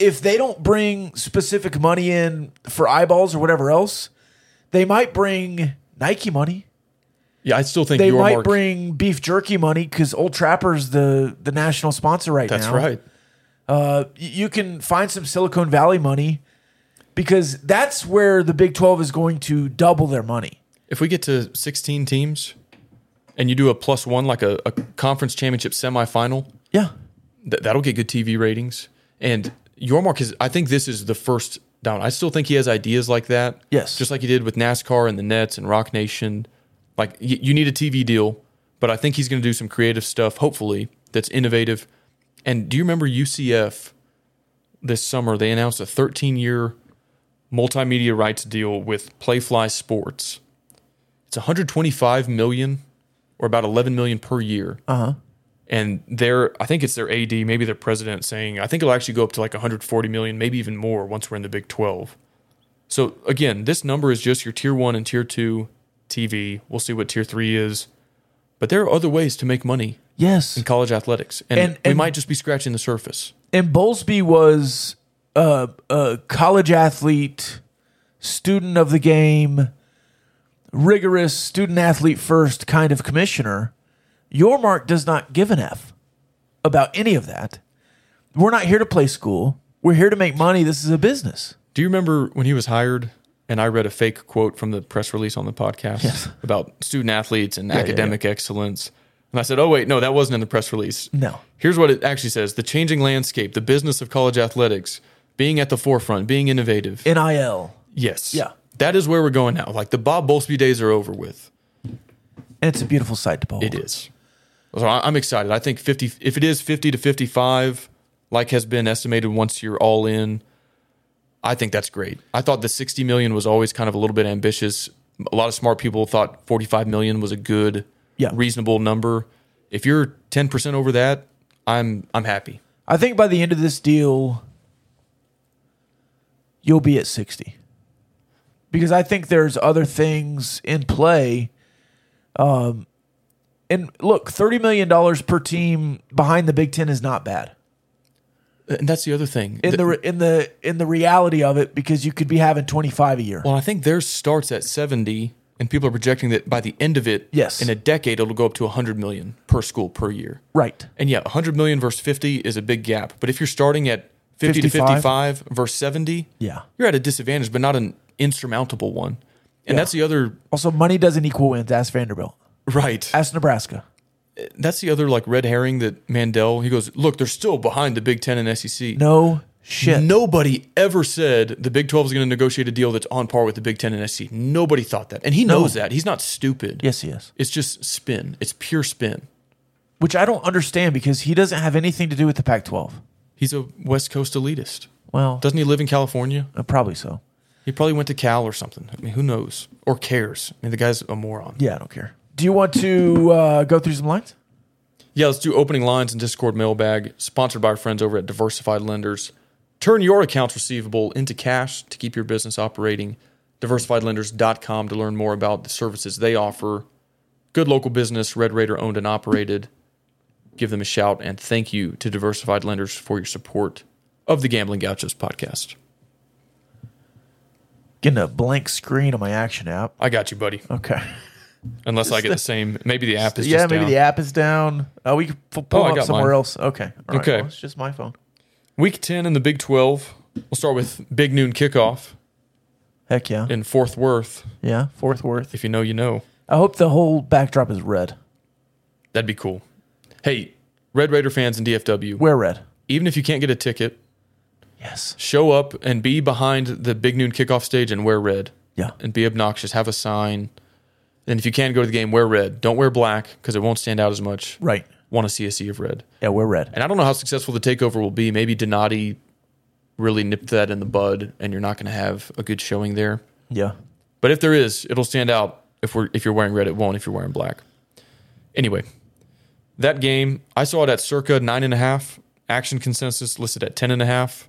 if they don't bring specific money in for eyeballs or whatever else, they might bring Nike money. Yeah, I still think they your might mark- bring beef jerky money because Old Trapper's the the national sponsor right That's now. That's right. Uh, you can find some Silicon Valley money because that's where the Big twelve is going to double their money. If we get to sixteen teams, and you do a plus one, like a, a conference championship semifinal, yeah, th- that'll get good T V ratings. And Yormark is, I think this is the first down. I still think he has ideas like that. Yes. Just like he did with NASCAR and the Nets and Rock Nation. Like, y- you need a T V deal, but I think he's going to do some creative stuff, hopefully, that's innovative. And do you remember U C F this summer? They announced a thirteen-year multimedia rights deal with Playfly Sports. It's one hundred twenty-five million dollars, or about eleven million dollars per year. Uh-huh. And their, I think it's their A D, maybe their president, saying, I think it'll actually go up to like one hundred forty million dollars, maybe even more once we're in the Big twelve. So, again, this number is just your Tier one and Tier two T V. We'll see what Tier three is. But there are other ways to make money yes. in college athletics. And, and, and we might just be scratching the surface. And Bowlesby was a, a college athlete, student of the game, rigorous student-athlete first kind of commissioner. Your mark does not give an F about any of that. We're not here to play school. We're here to make money. This is a business. Do you remember when he was hired and I read a fake quote from the press release on the podcast yes. about student athletes and yeah, academic yeah, yeah. excellence? And I said, oh, wait, no, that wasn't in the press release. No. Here's what it actually says. The changing landscape, the business of college athletics, being at the forefront, being innovative. N I L. Yes. Yeah. That is where we're going now. Like the Bob Bowlesby days are over with. And it's a beautiful sight to behold. It is. So I'm excited. I think fifty, if it is fifty to fifty-five, like has been estimated once you're all in, I think that's great. I thought the sixty million was always kind of a little bit ambitious. A lot of smart people thought forty-five million was a good, yeah. reasonable number. If you're ten percent over that, I'm I'm happy. I think by the end of this deal, you'll be at sixty. Because I think there's other things in play. Um, and look, thirty million dollars per team behind the Big Ten is not bad. And that's the other thing in the in the in the reality of it, because you could be having twenty-five a year. Well, I think theirs starts at seventy, and people are projecting that by the end of it, yes. in a decade, it'll go up to one hundred million per school per year. Right. And yeah, one hundred million versus fifty is a big gap. But if you're starting at fifty, fifty-five to fifty-five versus seventy, yeah, you're at a disadvantage, but not an insurmountable one. And yeah. that's the other. Also, money doesn't equal wins. Ask Vanderbilt. Right. Ask Nebraska. That's the other like red herring that Mandel, he goes, look, they're still behind the Big Ten and S E C. No shit. Nobody ever said the Big twelve is going to negotiate a deal that's on par with the Big Ten and S E C. Nobody thought that. And he no. knows that. He's not stupid. Yes, he is. It's just spin. It's pure spin. Which I don't understand because he doesn't have anything to do with the Pac twelve. He's a West Coast elitist. Well. Doesn't he live in California? Uh, probably so. He probably went to Cal or something. I mean, who knows? Or cares. I mean, the guy's a moron. Yeah, I don't care. Do you want to uh, go through some lines? Yeah, let's do opening lines and Discord mailbag, sponsored by our friends over at Diversified Lenders. Turn your accounts receivable into cash to keep your business operating. diversified lenders dot com to learn more about the services they offer. Good local business, Red Raider owned and operated. Give them a shout, and thank you to Diversified Lenders for your support of the Gambling Gauchos podcast. Getting a blank screen on my Action app. I got you, buddy. Okay. Unless I get the same, maybe the app is yeah, just down. Yeah, maybe the app is down. Oh, we can pull oh, up somewhere mine. else. Okay. All right. Okay. Well, it's just my phone. Week ten in the Big twelve. We'll start with Big Noon Kickoff. Heck yeah. In Fort Worth. Yeah, Fort Worth. If you know, you know. I hope the whole backdrop is red. That'd be cool. Hey, Red Raider fans in D F W. Wear red. Even if you can't get a ticket. Yes. Show up and be behind the Big Noon Kickoff stage and wear red. Yeah. And be obnoxious. Have a sign. And if you can go to the game, wear red. Don't wear black because it won't stand out as much. Right. Want to see a sea of red. Yeah, wear red. And I don't know how successful the takeover will be. Maybe Donati really nipped that in the bud, and you're not going to have a good showing there. Yeah. But if there is, it'll stand out. If we're if you're wearing red, it won't if you're wearing black. Anyway, that game, I saw it at circa nine and a half. Action consensus listed at ten and a half.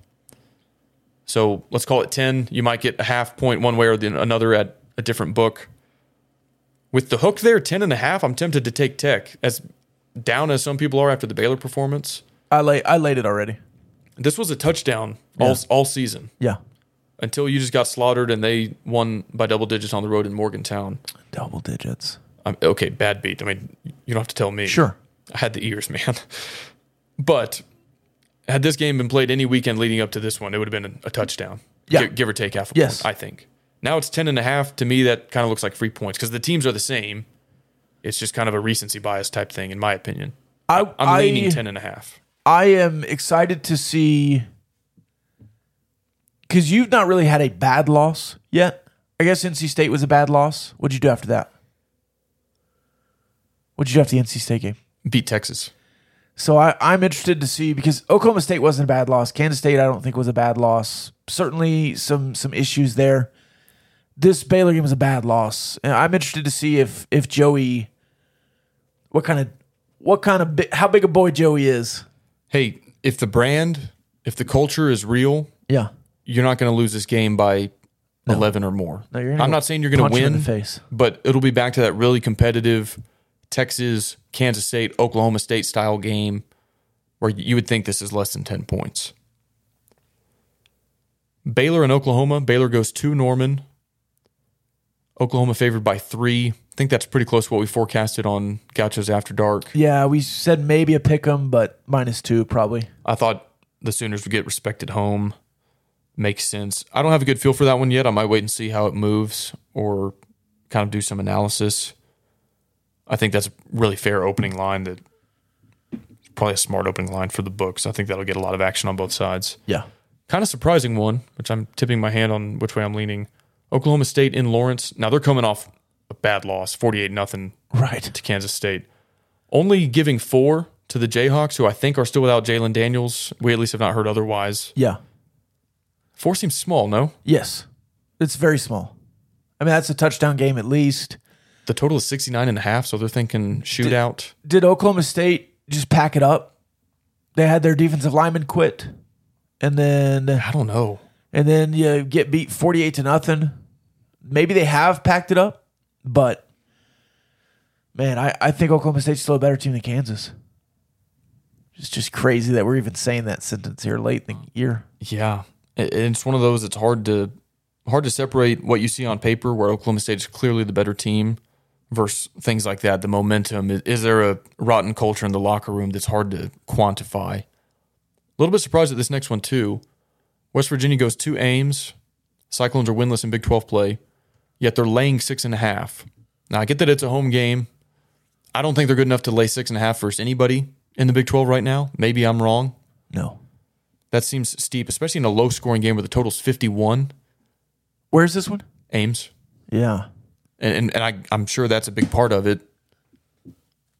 So let's call it ten. You might get a half point one way or the, another at a different book. With the hook there, ten and a half, I'm tempted to take Tech, as down as some people are after the Baylor performance. I lay, I laid it already. This was a touchdown all, yeah. all season. Yeah. Until you just got slaughtered and they won by double digits on the road in Morgantown. Double digits. I'm, okay, bad beat. I mean, you don't have to tell me. Sure. I had the ears, man. But had this game been played any weekend leading up to this one, it would have been a, a touchdown. Yeah. Give, give or take half a yes. point, I think. Now it's ten and a half. To me, that kind of looks like free points because the teams are the same. It's just kind of a recency bias type thing, in my opinion. I, I'm I, leaning ten and a half. I am excited to see because you've not really had a bad loss yet. I guess N C State was a bad loss. What'd you do after that? What'd you draft the N C State game? Beat Texas. So I, I'm interested to see, because Oklahoma State wasn't a bad loss. Kansas State I don't think was a bad loss. Certainly some some issues there. This Baylor game was a bad loss. And I'm interested to see if if Joey, what kind of, what kind of, bi- how big a boy Joey is. Hey, if the brand, if the culture is real, yeah, you're not going to lose this game by no. eleven or more. No, you're I'm not saying you're going to win, in the face. But it'll be back to that really competitive Texas, Kansas State, Oklahoma State style game where you would think this is less than ten points. Baylor and Oklahoma. Baylor goes to Norman. Oklahoma favored by three. I think that's pretty close to what we forecasted on Gauchos After Dark. Yeah, we said maybe a pick 'em, but minus two probably. I thought the Sooners would get respected home. Makes sense. I don't have a good feel for that one yet. I might wait and see how it moves or kind of do some analysis. I think that's a really fair opening line, that probably a smart opening line for the books. I think that'll get a lot of action on both sides. Yeah. Kind of surprising one, which I'm tipping my hand on which way I'm leaning. Oklahoma State in Lawrence. Now they're coming off a bad loss, forty-eight nothing right to Kansas State. Only giving four to the Jayhawks, who I think are still without Jalen Daniels. We at least have not heard otherwise. Yeah. Four seems small, no? Yes. It's very small. I mean, that's a touchdown game at least. The total is sixty-nine and a half, so they're thinking shootout. Did, did Oklahoma State just pack it up? They had their defensive lineman quit. And then... I don't know. And then you get beat forty-eight to nothing. Maybe they have packed it up, but, man, I, I think Oklahoma State's still a better team than Kansas. It's just crazy that we're even saying that sentence here late in the year. Yeah. It's one of those that's hard to, hard to separate what you see on paper, where Oklahoma State is clearly the better team, versus things like that, the momentum. Is there a rotten culture in the locker room that's hard to quantify? A little bit surprised at this next one, too. West Virginia goes to Ames. Cyclones are winless in Big twelve play, yet they're laying six and a half. Now, I get that it's a home game. I don't think they're good enough to lay six and a half versus anybody in the Big twelve right now. Maybe I'm wrong. No. That seems steep, especially in a low-scoring game where the total's fifty-one. Where's this one? Ames. Yeah. And and, and I, I'm sure that's a big part of it.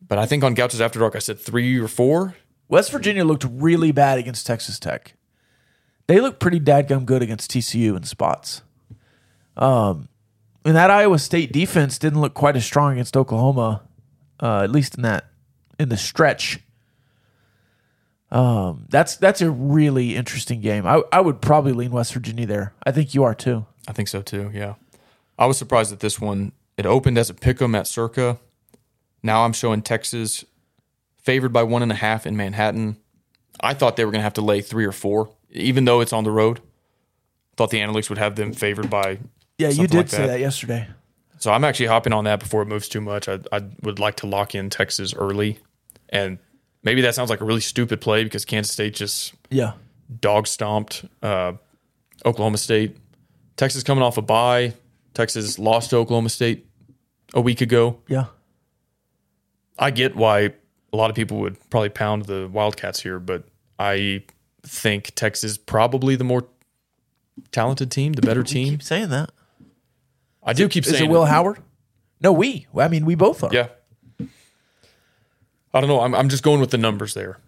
But I think on Gauchos After Dark, I said three or four. West Virginia looked really bad against Texas Tech. They looked pretty dadgum good against T C U in spots. Um, and that Iowa State defense didn't look quite as strong against Oklahoma, uh, at least in that in the stretch. Um, that's that's a really interesting game. I I would probably lean West Virginia there. I think you are too. I think so too, yeah. I was surprised at this one. It opened as a pick'em at Circa. Now I'm showing Texas favored by one and a half in Manhattan. I thought they were going to have to lay three or four, even though it's on the road. Thought the analytics would have them favored by. Yeah, you did like that. Say that yesterday. So I'm actually hopping on that before it moves too much. I I would like to lock in Texas early, and maybe that sounds like a really stupid play because Kansas State just yeah dog stomped uh, Oklahoma State. Texas coming off a bye. Texas lost to Oklahoma State a week ago. Yeah. I get why a lot of people would probably pound the Wildcats here, but I think Texas is probably the more talented team, the better team. You keep saying that. I do keep saying that. Is it Will Howard? No, we. I mean, we both are. Yeah. I don't know. I'm, I'm just going with the numbers there.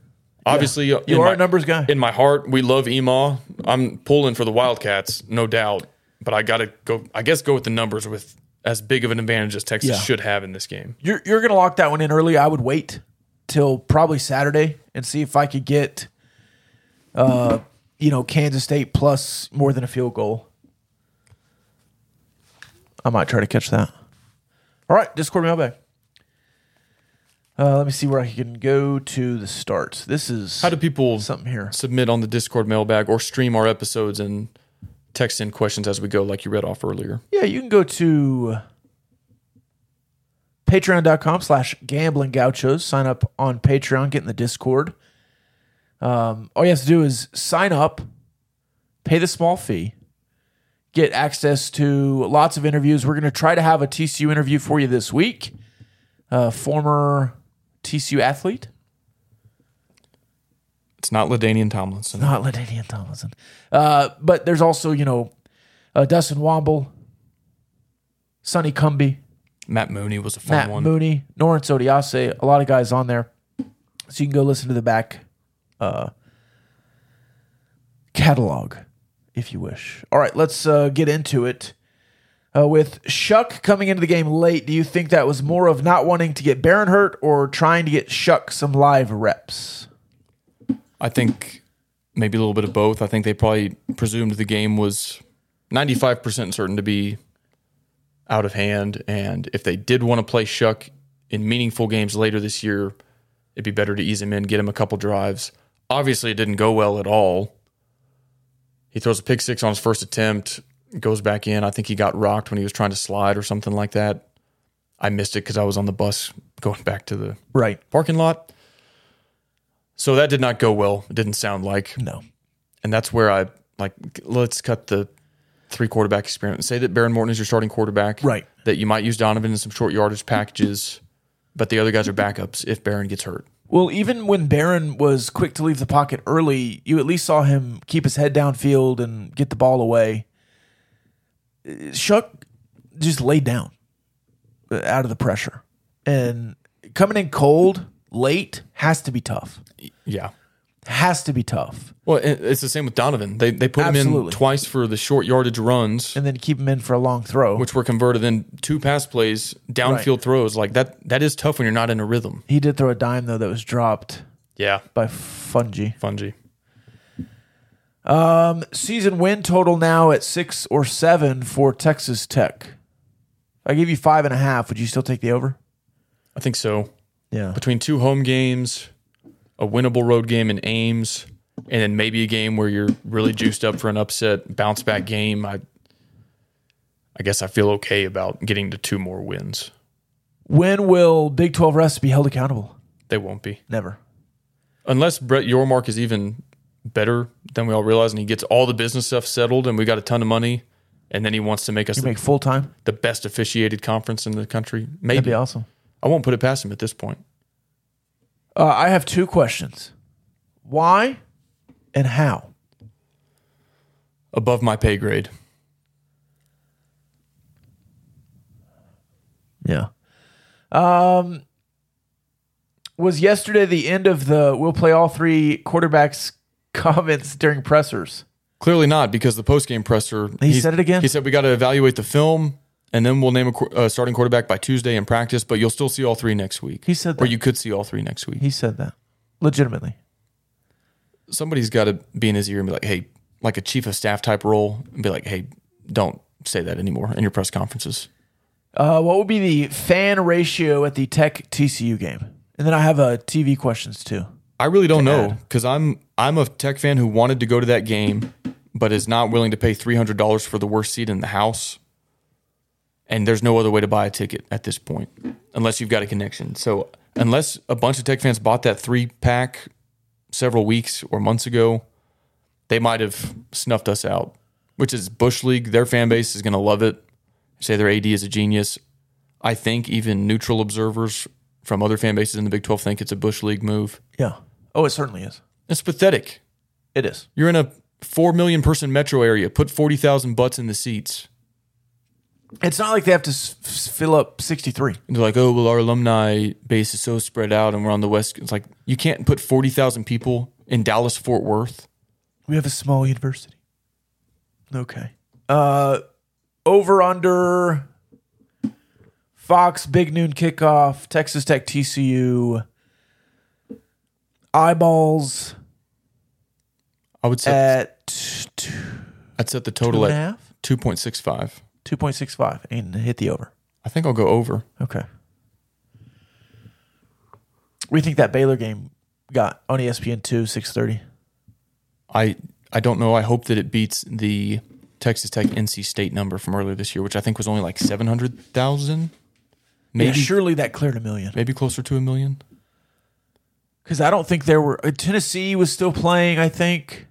Obviously, yeah. You are my, a numbers guy. In my heart, we love Emaw. I'm pulling for the Wildcats, no doubt. But I gotta go. I guess go with the numbers with as big of an advantage as Texas yeah. should have in this game. You're you're gonna lock that one in early. I would wait till probably Saturday and see if I could get, uh, you know, Kansas State plus more than a field goal. I might try to catch that. All right, Discord mailbag. Uh, let me see where I can go to the starts. This is how do people something here submit on the Discord mailbag or stream our episodes and text in questions as we go, like you read off earlier. Yeah, you can go to patreon.com slash gambling gauchos. Sign up on Patreon, get in the Discord. Um, all you have to do is sign up, pay the small fee, get access to lots of interviews. We're going to try to have a T C U interview for you this week. Uh, former T C U athlete. It's not LaDainian Tomlinson. It's not LaDainian Tomlinson. Uh, but there's also, you know, uh, Dustin Womble, Sonny Cumbie. Matt Mooney was a fun Matt one. Matt Mooney, Lawrence Odiyase, a lot of guys on there. So you can go listen to the back uh, catalog if you wish. All right, let's uh, get into it. Uh, with Shuck coming into the game late, do you think that was more of not wanting to get Behren hurt or trying to get Shuck some live reps? I think maybe a little bit of both. I think they probably presumed the game was ninety-five percent certain to be out of hand, and if they did want to play Shuck in meaningful games later this year, it'd be better to ease him in, get him a couple drives. Obviously, it didn't go well at all. He throws a pick six on his first attempt, goes back in. I think he got rocked when he was trying to slide or something like that. I missed it because I was on the bus going back to the right parking lot. So that did not go well. It didn't sound like. No. And that's where I, like, let's cut the three-quarterback experiment. Say that Behren Morton is your starting quarterback. Right. That you might use Donovan in some short yardage packages, but the other guys are backups if Behren gets hurt. Well, even when Behren was quick to leave the pocket early, you at least saw him keep his head downfield and get the ball away. Shuck just laid down out of the pressure. And coming in cold, late, has to be tough. Yeah. Has to be tough. Well, it's the same with Donovan. They they put Absolutely. him in twice for the short yardage runs. And then keep him in for a long throw. Which were converted in two pass plays, downfield right. throws. Like that. That is tough when you're not in a rhythm. He did throw a dime, though, that was dropped Yeah, by Fungi. Fungi. Um, season win total now at six or seven for Texas Tech. If I give you five and a half, would you still take the over? I think so. Yeah. Between two home games, a winnable road game in Ames, and then maybe a game where you're really juiced up for an upset bounce back game, I I guess I feel okay about getting to two more wins. When will Big twelve refs be held accountable? They won't be. Never. Unless Brett Yormark is even better than we all realize, and he gets all the business stuff settled, and we got a ton of money, and then he wants to make us you the, make full time the best officiated conference in the country. Maybe. That'd be awesome. I won't put it past him at this point. Uh, I have two questions: why and how? Above my pay grade. Yeah. Um. Was yesterday the end of the "we'll play all three quarterbacks" comments during pressers? Clearly not, because the post-game presser... He, he said it again? He said, we got to evaluate the film, and then we'll name a qu- uh, starting quarterback by Tuesday in practice, but you'll still see all three next week. He said that. Or you could see all three next week. He said that. Legitimately. Somebody's got to be in his ear and be like, hey, like a chief of staff type role, and be like, hey, don't say that anymore in your press conferences. Uh, what would be the fan ratio at the Tech T C U game? And then I have uh, T V questions, too. I really don't know, because I'm I'm a Tech fan who wanted to go to that game, but is not willing to pay three hundred dollars for the worst seat in the house. And there's no other way to buy a ticket at this point, unless you've got a connection. So unless a bunch of Tech fans bought that three-pack several weeks or months ago, they might have snuffed us out, which is Bush League. Their fan base is going to love it. Say their A D is a genius. I think even neutral observers from other fan bases in the Big twelve think it's a Bush League move. Yeah. Oh, it certainly is. It's pathetic. It is. You're in a four million person metro area. Put forty thousand butts in the seats. It's not like they have to s- fill up sixty-three. And they're like, oh, well, our alumni base is so spread out and we're on the West. It's like, you can't put forty thousand people in Dallas, Fort Worth. We have a small university. Okay. Uh, over, under, Fox, Big Noon Kickoff, Texas Tech, T C U. Eyeballs. I would set at two, I'd set the total at two point six five. Two point six five, and hit the over. I think I'll go over. Okay. What do you think that Baylor game got on E S P N two six thirty? I I don't know. I hope that it beats the Texas Tech N C State number from earlier this year, which I think was only like seven hundred thousand. Maybe yeah, surely that cleared a million. Maybe closer to a million. Because I don't think there were... Tennessee was still playing, I think.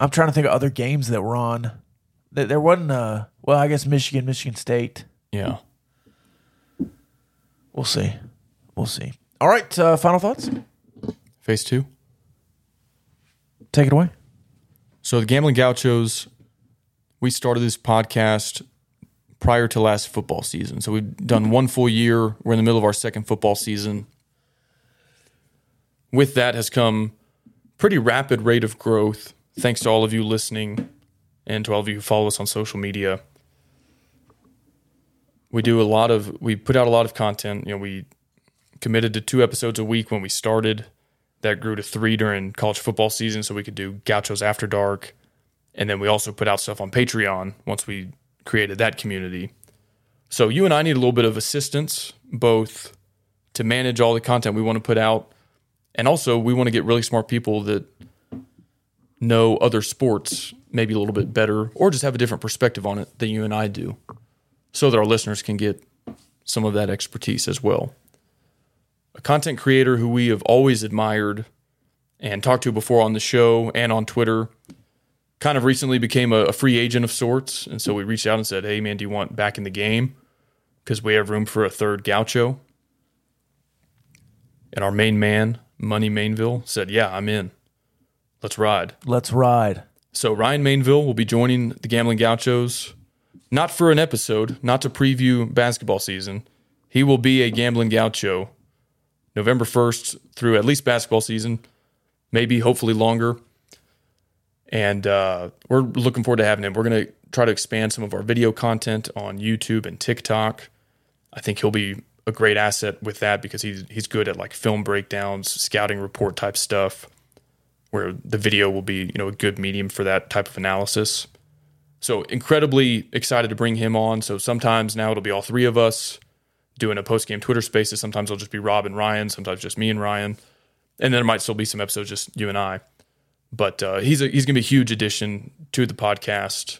I'm trying to think of other games that were on. There wasn't... Uh, well, I guess Michigan, Michigan State. Yeah. We'll see. We'll see. All right, uh, final thoughts? Phase two. Take it away. So the Gambling Gauchos, we started this podcast prior to last football season. So we've done one full year. We're in the middle of our second football season. With that has come pretty rapid rate of growth, thanks to all of you listening and to all of you who follow us on social media. We do a lot of, we put out a lot of content. You know, we committed to two episodes a week when we started. That grew to three during college football season, so we could do Gauchos After Dark. And then we also put out stuff on Patreon once we created that community. So you and I need a little bit of assistance, both to manage all the content we want to put out, and also we want to get really smart people that know other sports maybe a little bit better or just have a different perspective on it than you and I do, so that our listeners can get some of that expertise as well. A content creator who we have always admired and talked to before on the show and on Twitter kind of recently became a, a free agent of sorts. And so we reached out and said, hey, man, do you want back in the game? Because we have room for a third Gaucho. And our main man, Money Mainville, said, yeah, I'm in. Let's ride. Let's ride. So Ryan Mainville will be joining the Gambling Gauchos, not for an episode, not to preview basketball season. He will be a Gambling Gaucho November first through at least basketball season, maybe hopefully longer. And uh, we're looking forward to having him. We're going to try to expand some of our video content on YouTube and TikTok. I think he'll be a great asset with that because he's, he's good at like film breakdowns, scouting report type stuff, where the video will be, you know, a good medium for that type of analysis. So incredibly excited to bring him on. So sometimes now it'll be all three of us doing a post-game Twitter Spaces. Sometimes it'll just be Rob and Ryan. Sometimes just me and Ryan. And then there might still be some episodes just you and I. But uh, he's a, he's going to be a huge addition to the podcast.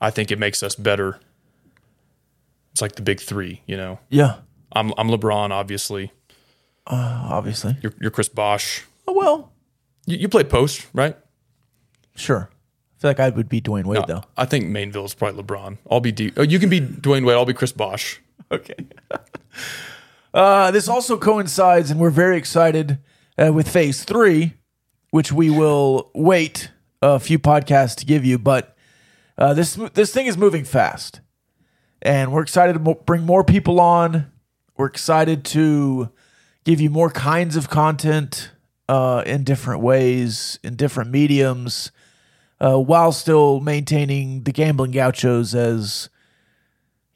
I think it makes us better. It's like the big three, you know? Yeah. I'm I'm LeBron, obviously. Uh, obviously. You're, you're Chris Bosh. Oh, well. You, you play post, right? Sure. I feel like I would be Dwayne Wade, no, though. I think Mainville is probably LeBron. I'll be D. Oh, you can be Dwayne Wade. I'll be Chris Bosh. Okay. uh, this also coincides, and we're very excited uh, with phase three, which we will wait a few podcasts to give you, but uh, this this thing is moving fast, and we're excited to mo- bring more people on. We're excited to give you more kinds of content uh, in different ways, in different mediums, uh, while still maintaining the Gambling Gauchos as,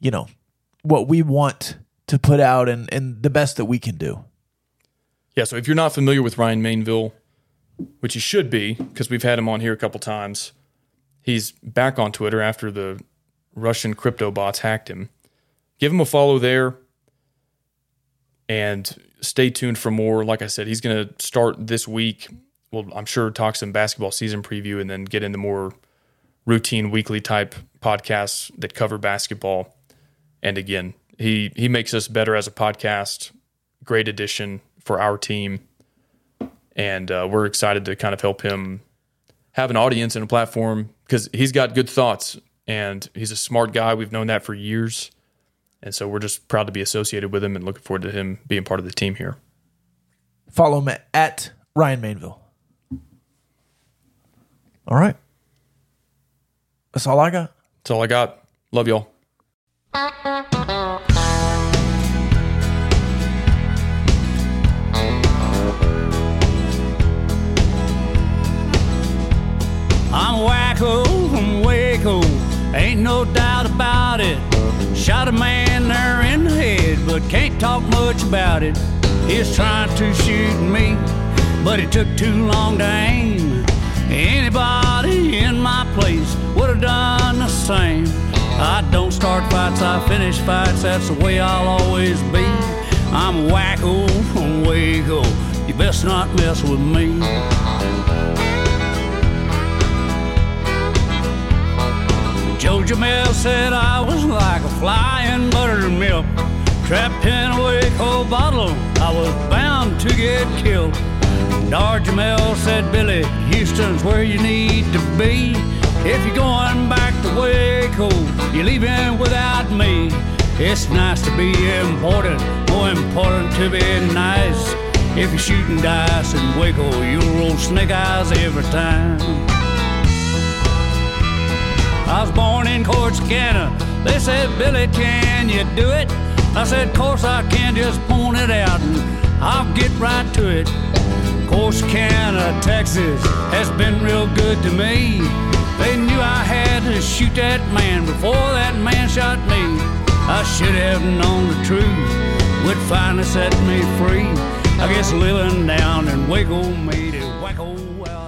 you know, what we want to put out and, and the best that we can do. Yeah, so if you're not familiar with Ryan Mainville, which he should be, because we've had him on here a couple times. He's back on Twitter after the Russian crypto bots hacked him. Give him a follow there, and stay tuned for more. Like I said, he's going to start this week. We'll, I'm sure, talk some basketball season preview, and then get into more routine weekly type podcasts that cover basketball. And again, he he makes us better as a podcast. Great addition for our team. And uh, we're excited to kind of help him have an audience and a platform, because he's got good thoughts and he's a smart guy. We've known that for years. And so we're just proud to be associated with him and looking forward to him being part of the team here. Follow him at Ryan Mainville. All right. That's all I got. That's all I got. Love y'all. I'm wacko, I'm wacko, ain't no doubt about it. Shot a man there in the head, but can't talk much about it. He was trying to shoot me, but it took too long to aim. Anybody in my place would have done the same. I don't start fights, I finish fights, that's the way I'll always be. I'm wacko, I'm wacko, you best not mess with me. Joe Jamel said I was like a fly in buttermilk, trapped in a Waco bottle, I was bound to get killed. Dar Jamel said, Billy, Houston's where you need to be. If you're going back to Waco, you're leaving without me. It's nice to be important, more important to be nice. If you're shooting dice in Waco, you'll roll snake eyes every time. I was born in Corsicana. They said, Billy, can you do it? I said, course I can, just point it out and I'll get right to it. Corsicana, Texas has been real good to me. They knew I had to shoot that man before that man shot me. I should have known the truth would finally set me free. I guess living down in Waco made it wacko out.